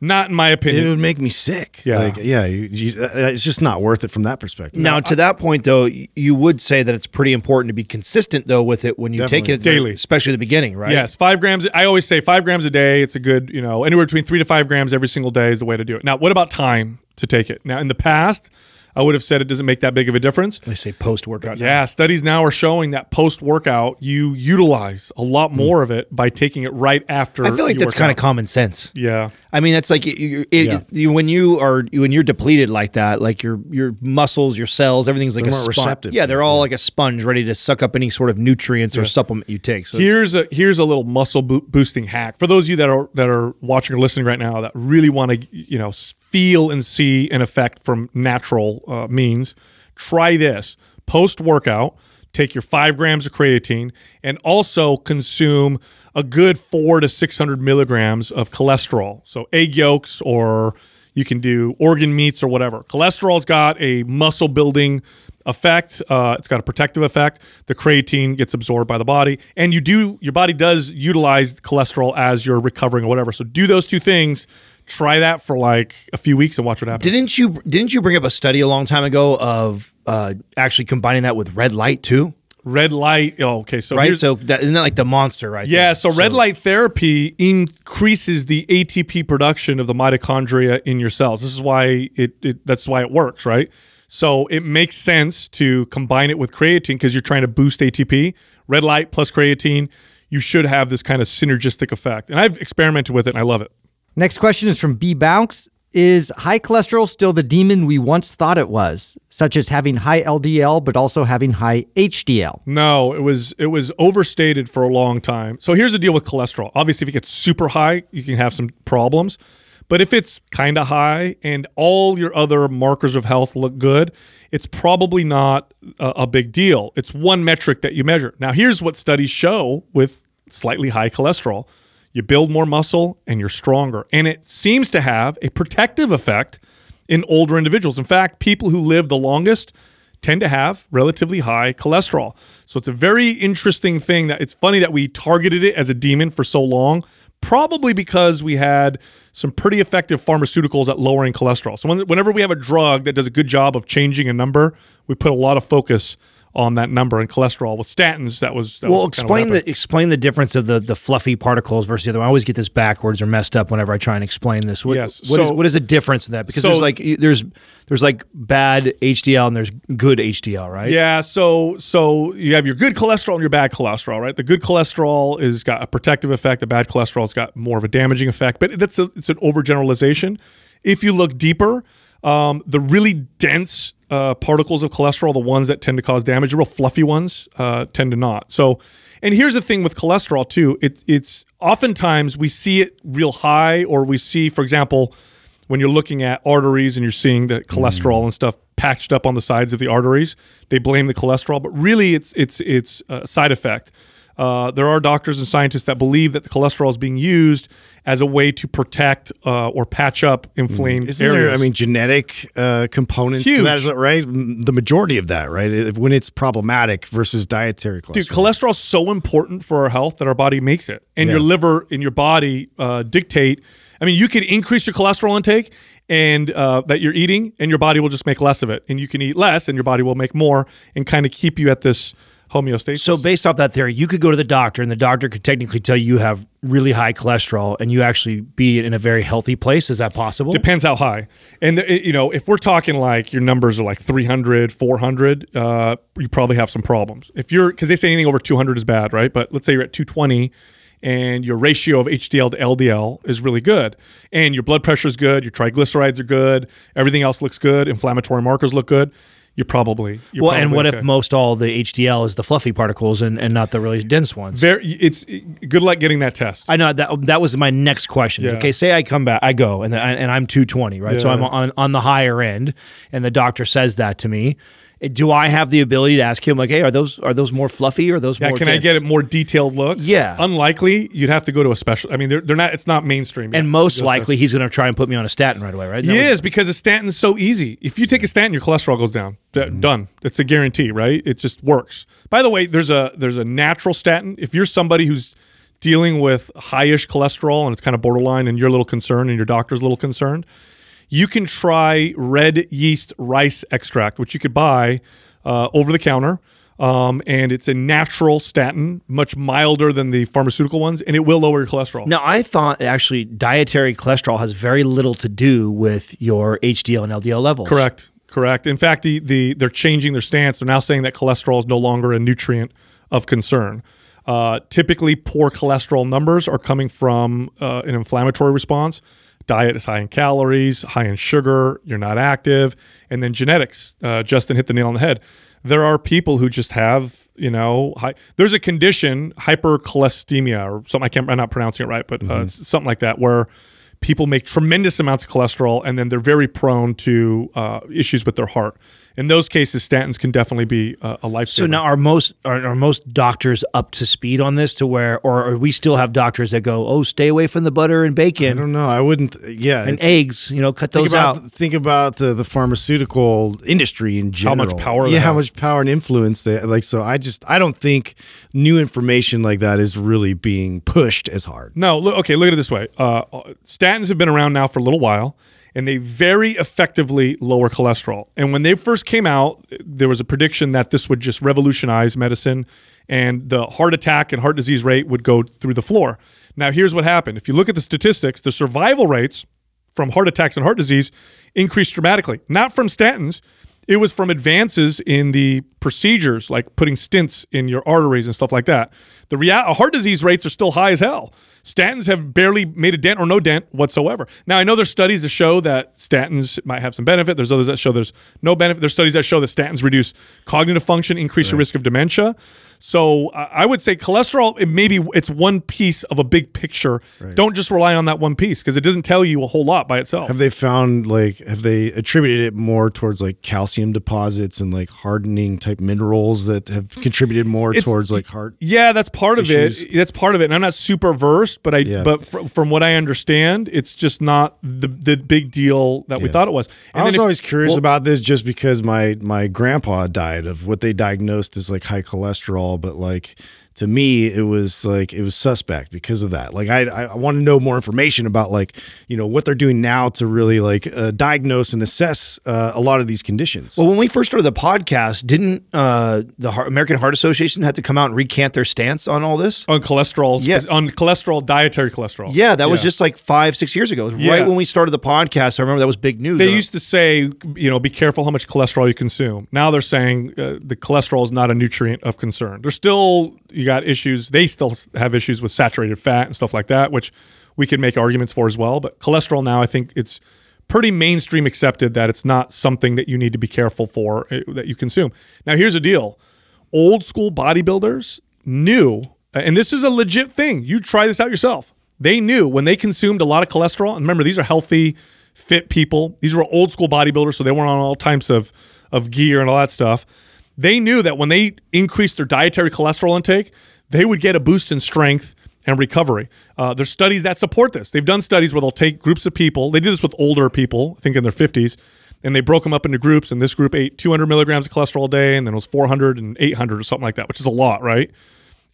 Not in my opinion. It would make me sick. Yeah. Like, yeah. You, you, it's just not worth it from that perspective. Now, to that point, though, you would say that it's pretty important to be consistent, though, with it when you Definitely. take it daily, especially at the beginning, right? Yes. Five grams. I always say five grams a day. It's a good, you know, anywhere between three to five grams every single day is the way to do it. Now, what about time to take it? Now, in the past, I would have said it doesn't make that big of a difference. They say post-workout. Yeah, now. Studies now are showing that post-workout, you utilize a lot more mm. of it by taking it right after. I feel like that's kind of common sense. Yeah. I mean, that's like it, it, yeah. you, when, you are, when you're depleted like that, like your your muscles, your cells, everything's like they're a sponge. Yeah, they're all yeah. like a sponge ready to suck up any sort of nutrients yeah. or supplement you take. So here's a here's a little muscle bo- boosting hack. For those of you that are, that are watching or listening right now that really want to, you know, feel and see an effect from natural uh, means, try this. Post-workout, take your five grams of creatine and also consume a good four to six hundred milligrams of cholesterol. So egg yolks, or you can do organ meats or whatever. Cholesterol's got a muscle building effect. Uh, it's got a protective effect. The creatine gets absorbed by the body, and you do your body does utilize cholesterol as you're recovering or whatever. So do those two things. Try that for like a few weeks and watch what happens. Didn't you didn't you bring up a study a long time ago of uh, actually combining that with red light too? Red light. Oh, okay. So right. So that, isn't that like the monster, right? Yeah. There? So, so red light therapy increases the A T P production of the mitochondria in your cells. This is why it. it that's why it works, right? So it makes sense to combine it with creatine because you're trying to boost A T P. Red light plus creatine, you should have this kind of synergistic effect. And I've experimented with it and I love it. Next question is from B. Bounce. Is high cholesterol still the demon we once thought it was, such as having high L D L but also having high H D L? No, it was it was overstated for a long time. So here's the deal with cholesterol. Obviously, if it gets super high, you can have some problems. But if it's kind of high and all your other markers of health look good, it's probably not a, a big deal. It's one metric that you measure. Now, here's what studies show with slightly high cholesterol. You build more muscle and you're stronger. And it seems to have a protective effect in older individuals. In fact, people who live the longest tend to have relatively high cholesterol. So it's a very interesting thing that it's funny that we targeted it as a demon for so long, probably because we had some pretty effective pharmaceuticals at lowering cholesterol. So when, whenever we have a drug that does a good job of changing a number, we put a lot of focus on that number. And cholesterol with statins, that was that well. Was explain the explain the difference of the the fluffy particles versus the other one. I always get this backwards or messed up whenever I try and explain this. What, yes. What, so, is, what is the difference in that? Because so, there's like there's there's like bad H D L and there's good H D L, right? Yeah. So so you have your good cholesterol and your bad cholesterol, right? The good cholesterol is got a protective effect. The bad cholesterol's got more of a damaging effect. But that's a, it's an overgeneralization. If you look deeper, um, the really dense Uh, particles of cholesterol, the ones that tend to cause damage, the real fluffy ones uh, tend to not. So, and here's the thing with cholesterol too. It, it's oftentimes we see it real high, or we see, for example, when you're looking at arteries and you're seeing the cholesterol mm. and stuff patched up on the sides of the arteries, they blame the cholesterol, but really it's it's it's a side effect. Uh, there are doctors and scientists that believe that the cholesterol is being used as a way to protect uh, or patch up inflamed Isn't areas. There, I mean, genetic uh, components. Huge. To that, is it, right? The majority of that, right? When it's problematic versus dietary cholesterol. Dude, cholesterol is so important for our health that our body makes it. And yeah. your liver and your body uh, dictate. I mean, you can increase your cholesterol intake and uh, that you're eating, and your body will just make less of it. And you can eat less, and your body will make more and kind of keep you at this homeostasis. So based off that theory, you could go to the doctor and the doctor could technically tell you you have really high cholesterol and you actually be in a very healthy place. Is that possible? Depends how high. And the, you know, if we're talking like your numbers are like three hundred, four hundred, uh, you probably have some problems. If you're, because they say anything over two hundred is bad, right? But let's say you're at two twenty and your ratio of H D L to L D L is really good, and your blood pressure is good, your triglycerides are good, everything else looks good, inflammatory markers look good. You're probably you're well. Probably and what okay. if most all the H D L is the fluffy particles and, and not the really dense ones? Very. It's it, good luck getting that test. I know that that was my next question. Yeah. Okay, say I come back, I go, and the, and I'm two twenty, right? Yeah. So I'm on on the higher end, and the doctor says that to me. Do I have the ability to ask him like, hey, are those are those more fluffy or are those yeah, more? Can dense? I get a more detailed look? Yeah, unlikely. You'd have to go to a special. I mean, they're they're not. It's not mainstream. Yet. And most those likely, special. He's going to try and put me on a statin right away, right? He is, because a statin's so easy. If you take a statin, your cholesterol goes down. Mm-hmm. Done. It's a guarantee, right? It just works. By the way, there's a there's a natural statin. If you're somebody who's dealing with high-ish cholesterol and it's kind of borderline, and you're a little concerned, and your doctor's a little concerned. You can try red yeast rice extract, which you could buy uh, over the counter. Um, and it's a natural statin, much milder than the pharmaceutical ones, and it will lower your cholesterol. Now, I thought actually dietary cholesterol has very little to do with your H D L and L D L levels. Correct. Correct. In fact, the, the they're changing their stance. They're now saying that cholesterol is no longer a nutrient of concern. Uh, typically, poor cholesterol numbers are coming from uh, an inflammatory response. Diet is high in calories, high in sugar, you're not active. And then genetics. Uh, Justin hit the nail on the head. There are people who just have, you know, high, there's a condition, hypercholesteremia or something, I can't, I'm not pronouncing it right, but uh, mm-hmm. something like that, where people make tremendous amounts of cholesterol and then they're very prone to uh, issues with their heart. In those cases, statins can definitely be a, a lifesaver. So now are most are, are most doctors up to speed on this to where, or are we still have doctors that go, oh, stay away from the butter and bacon? I don't know. I wouldn't, yeah. And eggs, you know, cut those about, out. Think about the, the pharmaceutical industry in general. How much power. Yeah, how much power and influence. They, like, so I just, I don't think new information like that is really being pushed as hard. No, look, okay, look at it this way. Uh, statins have been around now for a little while. And they very effectively lower cholesterol. And when they first came out, there was a prediction that this would just revolutionize medicine and the heart attack and heart disease rate would go through the floor. Now, here's what happened. If you look at the statistics, the survival rates from heart attacks and heart disease increased dramatically. Not from statins. It was from advances in the procedures, like putting stents in your arteries and stuff like that. The rea- heart disease rates are still high as hell. Statins have barely made a dent or no dent whatsoever. Now, I know there's studies that show that statins might have some benefit. There's others that show there's no benefit. There's studies that show that statins reduce cognitive function, increase right. your risk of dementia. So uh, I would say cholesterol, it maybe it's one piece of a big picture. Right. Don't just rely on that one piece because it doesn't tell you a whole lot by itself. Have they found like, have they attributed it more towards like calcium deposits and like hardening type minerals that have contributed more it's, towards like heart? Yeah, that's part issues. of it. That's part of it. And I'm not super versed. But I, yeah. but fr- from what I understand, it's just not the the big deal that yeah. we thought it was. And I was if, always curious well, about this, just because my my grandpa died of what they diagnosed as like high cholesterol, but like. To me, it was like it was suspect because of that. Like, I I want to know more information about like you know what they're doing now to really like uh, diagnose and assess uh, a lot of these conditions. Well, when we first started the podcast, didn't uh, the Heart- American Heart Association have to come out and recant their stance on all this on cholesterol? Yeah, on cholesterol, dietary cholesterol. Yeah, that yeah. was just like five, six years ago. It was yeah. right when we started the podcast. I remember that was big news. They though. used to say, you know, be careful how much cholesterol you consume. Now they're saying uh, the cholesterol is not a nutrient of concern. They're still you got issues, they still have issues with saturated fat and stuff like that, which we can make arguments for as well. But cholesterol now, I think it's pretty mainstream accepted that it's not something that you need to be careful for that you consume. Now, here's the deal. Old school bodybuilders knew, and this is a legit thing. You try this out yourself. They knew when they consumed a lot of cholesterol, and remember, these are healthy, fit people. These were old school bodybuilders, so they weren't on all types of, of gear and all that stuff. They knew that when they increased their dietary cholesterol intake, they would get a boost in strength and recovery. Uh, there's studies that support this. They've done studies where they'll take groups of people. They did this with older people, I think in their fifties, and they broke them up into groups, and this group ate two hundred milligrams of cholesterol a day, and then it was four hundred and eight hundred or something like that, which is a lot, right?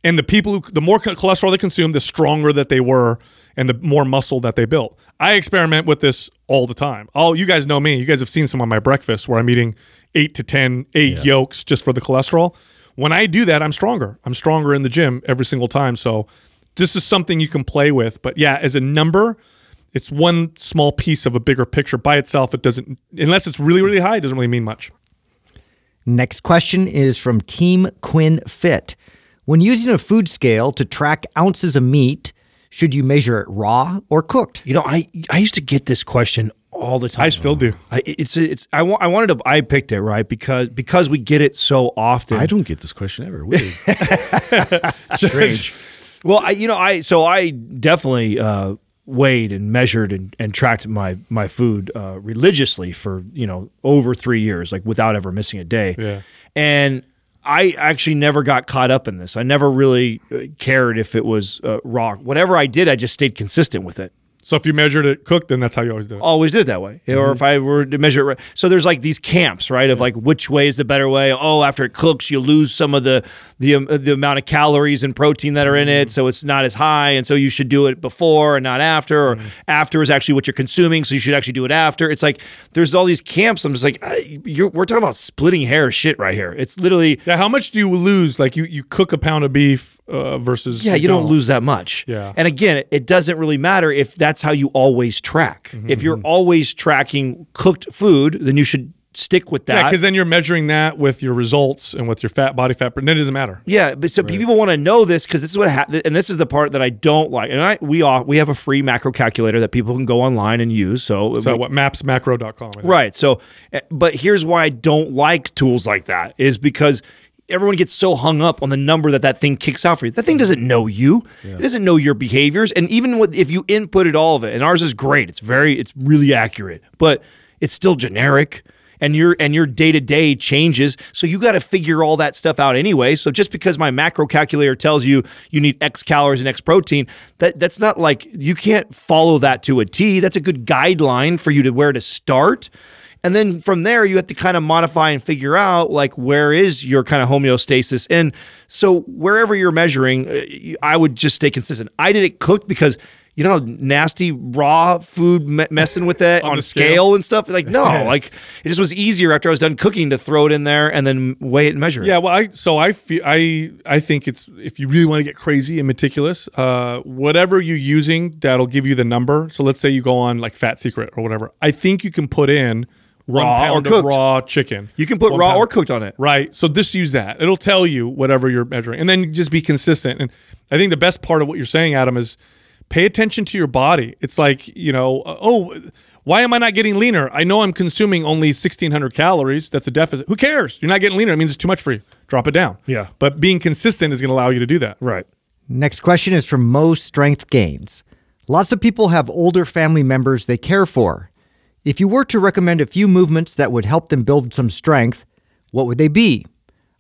And the people who, the more cholesterol they consumed, the stronger that they were and the more muscle that they built. I experiment with this all the time. All you guys know me. You guys have seen some of my breakfast where I'm eating eight to ten egg yeah. yolks just for the cholesterol. When I do that, I'm stronger. I'm stronger in the gym every single time. So this is something you can play with. But yeah, as a number, it's one small piece of a bigger picture. By itself, it doesn't, unless it's really, really high, it doesn't really mean much. Next question is from Team Quinn Fit. When using a food scale to track ounces of meat, Should you measure it raw or cooked? You know, I I used to get this question all the time. I still do. I, it's it's I, I wanted to I picked it right because because we get it so often. I don't get this question ever. Strange. Well, I, you know, I so I definitely uh, weighed and measured and, and tracked my my food uh, religiously for, you know, over three years, like without ever missing a day. Yeah. And I actually never got caught up in this. I never really cared if it was uh, raw. Whatever I did, I just stayed consistent with it. So if you measured it cooked, then that's how you always do it. Always did it that way. Mm-hmm. Or if I were to measure it right. So there's like these camps, right, of like which way is the better way. Oh, after it cooks, you lose some of the the, um, the amount of calories and protein that are in it, so it's not as high, and so you should do it before and not after, or mm-hmm. after is actually what you're consuming, so you should actually do it after. It's like there's all these camps. I'm just like, you're, we're talking about splitting hair shit right here. It's literally. Yeah, how much do you lose? Like you, you cook a pound of beef uh, versus. Yeah, you don't lose that much. Yeah. And again, it, it doesn't really matter if that. That's how you always track. Mm-hmm. If you're always tracking cooked food, then you should stick with that. Yeah, because then you're measuring that with your results and with your fat, body fat, and it doesn't matter. Yeah, but so right. people want to know this because this is what ha- and this is the part that I don't like. And I we all, we have a free macro calculator that people can go online and use. So, so we, what maps macro dot com. Right. So, but here's why I don't like tools like that is because everyone gets so hung up on the number that that thing kicks out for you. That thing doesn't know you. Yeah. It doesn't know your behaviors. And even with, if you inputted all of it, and ours is great. It's very, it's really accurate, but it's still generic. And your and your day to day changes, so you got to figure all that stuff out anyway. So just because my macro calculator tells you you need X calories and X protein, that that's not like you can't follow that to a T. That's a good guideline for you to where to start. And then from there, you have to kind of modify and figure out like where is your kind of homeostasis. And so wherever you're measuring, I would just stay consistent. I did it cooked because you know, nasty raw food me- messing with that on, on scale. scale and stuff. Like no, like it just was easier after I was done cooking to throw it in there and then weigh it and measure it. Yeah, well, I so I feel, I I think it's if you really want to get crazy and meticulous, uh, whatever you're using, that'll give you the number. So let's say you go on like Fat Secret or whatever. I think you can put in. Raw or cooked. Raw chicken. You can put raw or cooked on it. Right. So just use that. It'll tell you whatever you're measuring. And then just be consistent. And I think the best part of what you're saying, Adam, is pay attention to your body. It's like, you know, oh, why am I not getting leaner? I know I'm consuming only sixteen hundred calories. That's a deficit. Who cares? You're not getting leaner. It means it's too much for you. Drop it down. Yeah. But being consistent is going to allow you to do that. Right. Next question is from Mo Strength Gains. Lots of people have older family members they care for. If you were to recommend a few movements that would help them build some strength, what would they be?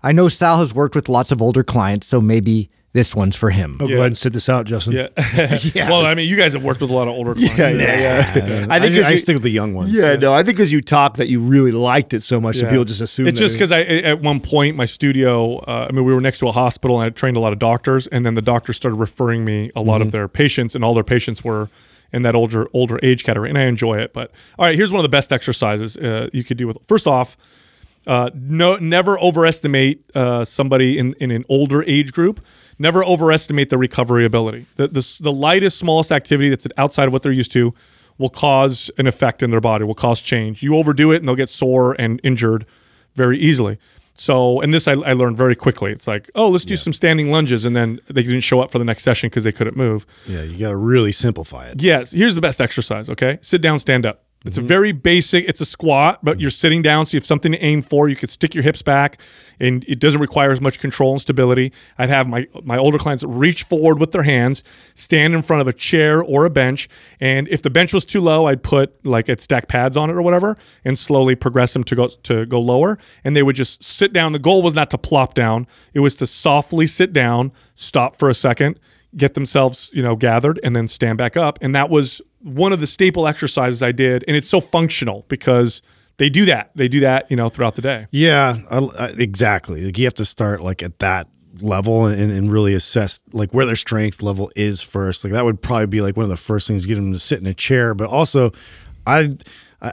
I know Sal has worked with lots of older clients, so maybe this one's for him. Oh, yeah. Go ahead and sit this out, Justin. Yeah. yeah. Well, I mean, you guys have worked with a lot of older clients. Yeah, yeah. yeah. yeah. I think I, I you, stick with the young ones. Yeah, yeah. no, I think because you talk that you really liked it so much yeah. that people just assume. It's that just because I, at one point, my studio. Uh, I mean, we were next to a hospital, and I trained a lot of doctors, and then the doctors started referring me a lot mm-hmm. of their patients, and all their patients were. In that older older age category, and I enjoy it. But all right, here's one of the best exercises uh, you could do with. First off, uh, no, never overestimate uh, somebody in, in an older age group. Never overestimate their recovery ability. The, the the lightest, smallest activity that's outside of what they're used to will cause an effect in their body. Will cause change. You overdo it, and they'll get sore and injured very easily. So, and this I, I learned very quickly. It's like, oh, let's do yeah. some standing lunges, and then they didn't show up for the next session because they couldn't move. Yeah, you got to really simplify it. Yes, here's the best exercise, okay? Sit down, stand up. It's mm-hmm. a very basic, it's a squat, but mm-hmm. you're sitting down, so you have something to aim for. You could stick your hips back, and it doesn't require as much control and stability. I'd have my, my older clients reach forward with their hands, stand in front of a chair or a bench, and if the bench was too low, I'd put, like, I'd stack pads on it or whatever, and slowly progress them to go to go lower, and they would just sit down. The goal was not to plop down. It was to softly sit down, stop for a second, get themselves, you know, gathered, and then stand back up, and that was one of the staple exercises I did, and it's so functional because they do that. They do that, you know, throughout the day. Yeah, I, exactly. Like you have to start like at that level and, and really assess like where their strength level is first. Like that would probably be like one of the first things, get them to sit in a chair. But also, I.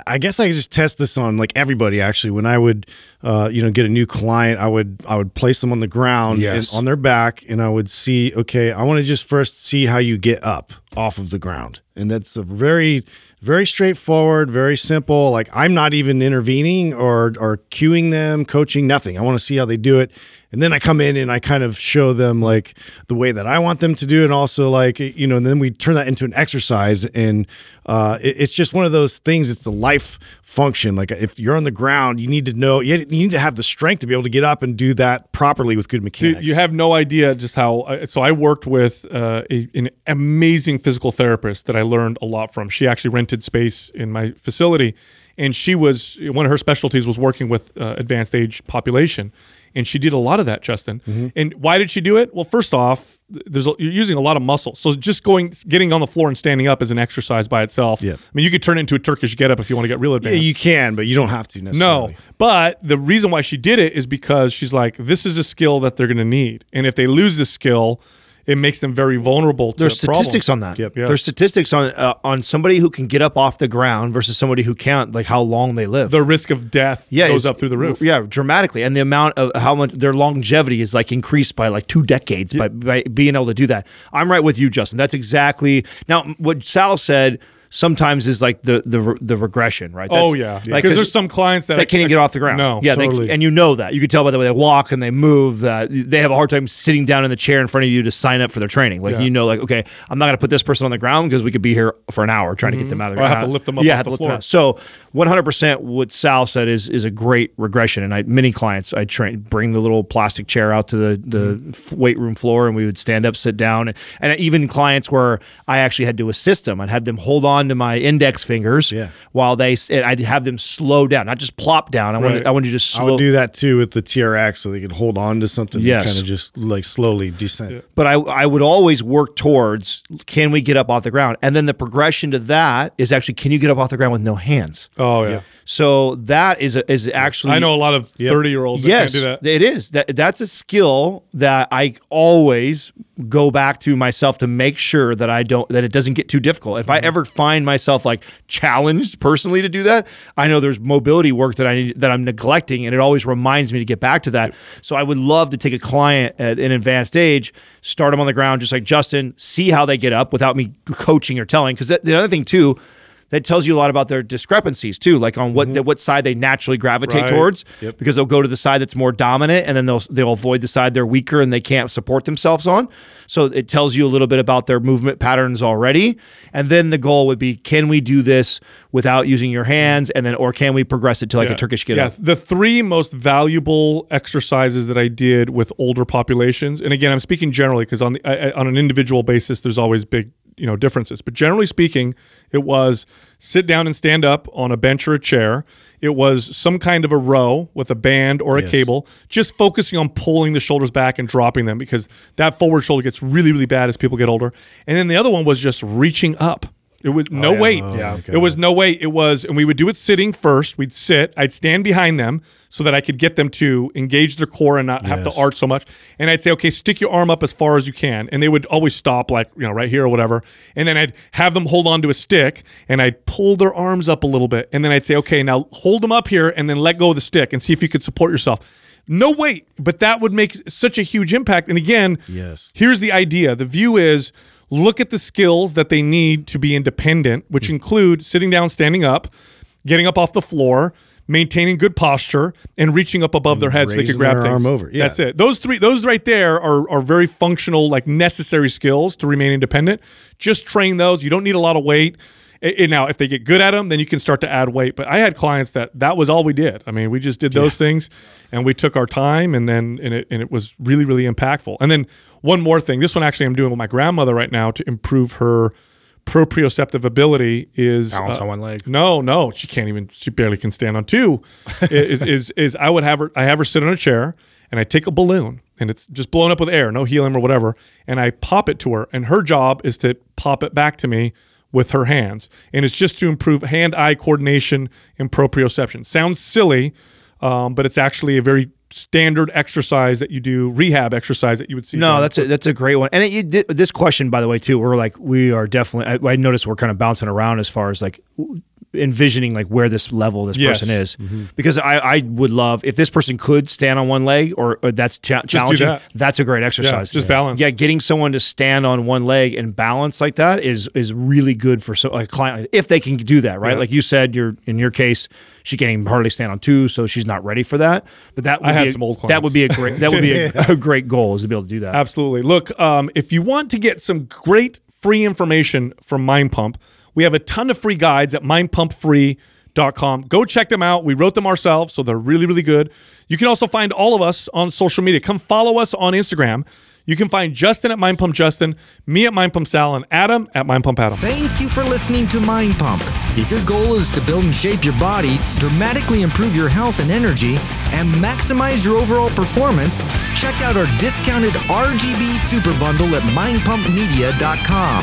I guess I could just test this on like everybody. Actually, when I would, uh, you know, get a new client, I would I would place them on the ground yes. and on their back, and I would see. Okay, I want to just first see how you get up. off of the ground. And that's a very, very straightforward, very simple. Like, I'm not even intervening or, or cueing them, coaching, nothing. I want to see how they do it. And then I come in and I kind of show them like the way that I want them to do it. And also like, you know, and then we turn that into an exercise. And uh, it, it's just one of those things. It's a life function. Like, if you're on the ground, you need to know, you need to have the strength to be able to get up and do that properly with good mechanics. Dude, you have no idea just how, so I worked with uh, a, an amazing physical therapist that I learned a lot from. She actually rented space in my facility, and she was, one of her specialties was working with uh, advanced age population. And she did a lot of that, Justin. Mm-hmm. And why did she do it? Well, first off, there's a, you're using a lot of muscle. So just going, getting on the floor and standing up is an exercise by itself. Yeah. I mean, you could turn it into a Turkish get-up if you want to get real advanced. Yeah, you can, but you don't have to necessarily. No, but the reason why she did it is because she's like, this is a skill that they're going to need. And if they lose this skill, it makes them very vulnerable to There's the statistics problem. on that. Yep. Yeah. There's statistics on uh, on somebody who can get up off the ground versus somebody who can't, like how long they live. The risk of death yeah, goes up through the roof. Yeah, dramatically. And the amount of how much their longevity is like increased by like two decades yeah. by, by being able to do that. I'm right with you, Justin. That's exactly. Now, what Sal said sometimes is like the the the regression, right? That's, oh, yeah. Because like, there's some clients that, that can't even get off the ground. No, yeah, totally. They, and you know that. You can tell by the way they walk and they move that they have a hard time sitting down in the chair in front of you to sign up for their training. Like, yeah. you know, like, okay, I'm not going to put this person on the ground because we could be here for an hour trying mm-hmm. to get them out of the ground. I have to lift them up yeah, off the floor. So one hundred percent what Sal said is is a great regression. And I many clients, I train, bring the little plastic chair out to the, the mm-hmm. weight room floor, and we would stand up, sit down. And, and even clients where I actually had to assist them. I'd have them hold on to my index fingers yeah. while they, and I'd have them slow down, not just plop down. I right. want I want you to slow. I would do that too with the T R X so they could hold on to something yes. and kind of just like slowly descend. Yeah. But I, I would always work towards, can we get up off the ground? And then the progression to that is actually, can you get up off the ground with no hands? Oh, yeah. yeah. So that is a, is actually... I know a lot of thirty-year-olds yep. yes, that can't do that. Yes, it is. That, that's a skill that I always go back to myself to make sure that I don't that it doesn't get too difficult. If mm-hmm. I ever find myself like challenged personally to do that, I know there's mobility work that I need, that I'm neglecting, and it always reminds me to get back to that. So I would love to take a client at an advanced age, start them on the ground just like Justin, see how they get up without me coaching or telling. Because the other thing too, that tells you a lot about their discrepancies too, like on what mm-hmm. the, what side they naturally gravitate right. towards, yep. because they'll go to the side that's more dominant, and then they'll they'll avoid the side they're weaker and they can't support themselves on. So it tells you a little bit about their movement patterns already. And then the goal would be, can we do this without using your hands, and then or can we progress it to like yeah. a Turkish get-up? Yeah. The three most valuable exercises that I did with older populations, and again, I'm speaking generally because on the, I, on an individual basis, there's always big, you know, differences. But generally speaking, it was sit down and stand up on a bench or a chair. It was some kind of a row with a band or a yes. cable, just focusing on pulling the shoulders back and dropping them, because that forward shoulder gets really, really bad as people get older. And then the other one was just reaching up. It was no oh, yeah. weight. Oh, yeah. okay. It was no weight. It was, and we would do it sitting first. We'd sit. I'd stand behind them so that I could get them to engage their core and not yes. have to arch so much. And I'd say, okay, stick your arm up as far as you can. And they would always stop, like, you know, right here or whatever. And then I'd have them hold on to a stick, and I'd pull their arms up a little bit. And then I'd say, okay, now hold them up here and then let go of the stick and see if you could support yourself. No weight, but that would make such a huge impact. And again, yes. here's the idea. The view is, look at the skills that they need to be independent, which include sitting down, standing up, getting up off the floor, maintaining good posture, and reaching up above and their head so they can grab their things. Arm over. Yeah. That's it. Those three, those right there are are very functional, like necessary skills to remain independent. Just train those. You don't need a lot of weight. And now, if they get good at them, then you can start to add weight. But I had clients that that was all we did. I mean, we just did those yeah. things, and we took our time, and then and it and it was really, really impactful. And then one more thing, this one actually I'm doing with my grandmother right now to improve her proprioceptive ability is balance uh, on one leg. No, no, she can't even. She barely can stand on two. is, is is I would have her. I have her sit on a chair, and I take a balloon, and it's just blown up with air, no helium or whatever, and I pop it to her, and her job is to pop it back to me with her hands. And it's just to improve hand-eye coordination and proprioception. Sounds silly, um, but it's actually a very standard exercise that you do, rehab exercise that you would see. No, that's a, that's a great one. And it, you did, this question, by the way, too, we're like, we are definitely, I, I noticed we're kind of bouncing around as far as like envisioning like where this level this yes. person is. Mm-hmm. Because I, I would love, if this person could stand on one leg or, or that's cha challenging, that. that's a great exercise. Yeah, just yeah. balance. Yeah, getting someone to stand on one leg and balance like that is is really good for so, a client, if they can do that, right? Yeah. Like you said, you're, in your case, she can't even hardly stand on two, so she's not ready for that. But that would, I be, had a, some old that would be a great that would be a, a great goal, is to be able to do that. Absolutely. Look, um, if you want to get some great free information from Mind Pump, we have a ton of free guides at mind pump free dot com. Go check them out. We wrote them ourselves, so they're really, really good. You can also find all of us on social media. Come follow us on Instagram. You can find Justin at Mind Pump Justin, me at Mind Pump Sal, and Adam at Mind Pump Adam. Thank you for listening to Mind Pump. If your goal is to build and shape your body, dramatically improve your health and energy, and maximize your overall performance, check out our discounted R G B Super Bundle at mind pump media dot com.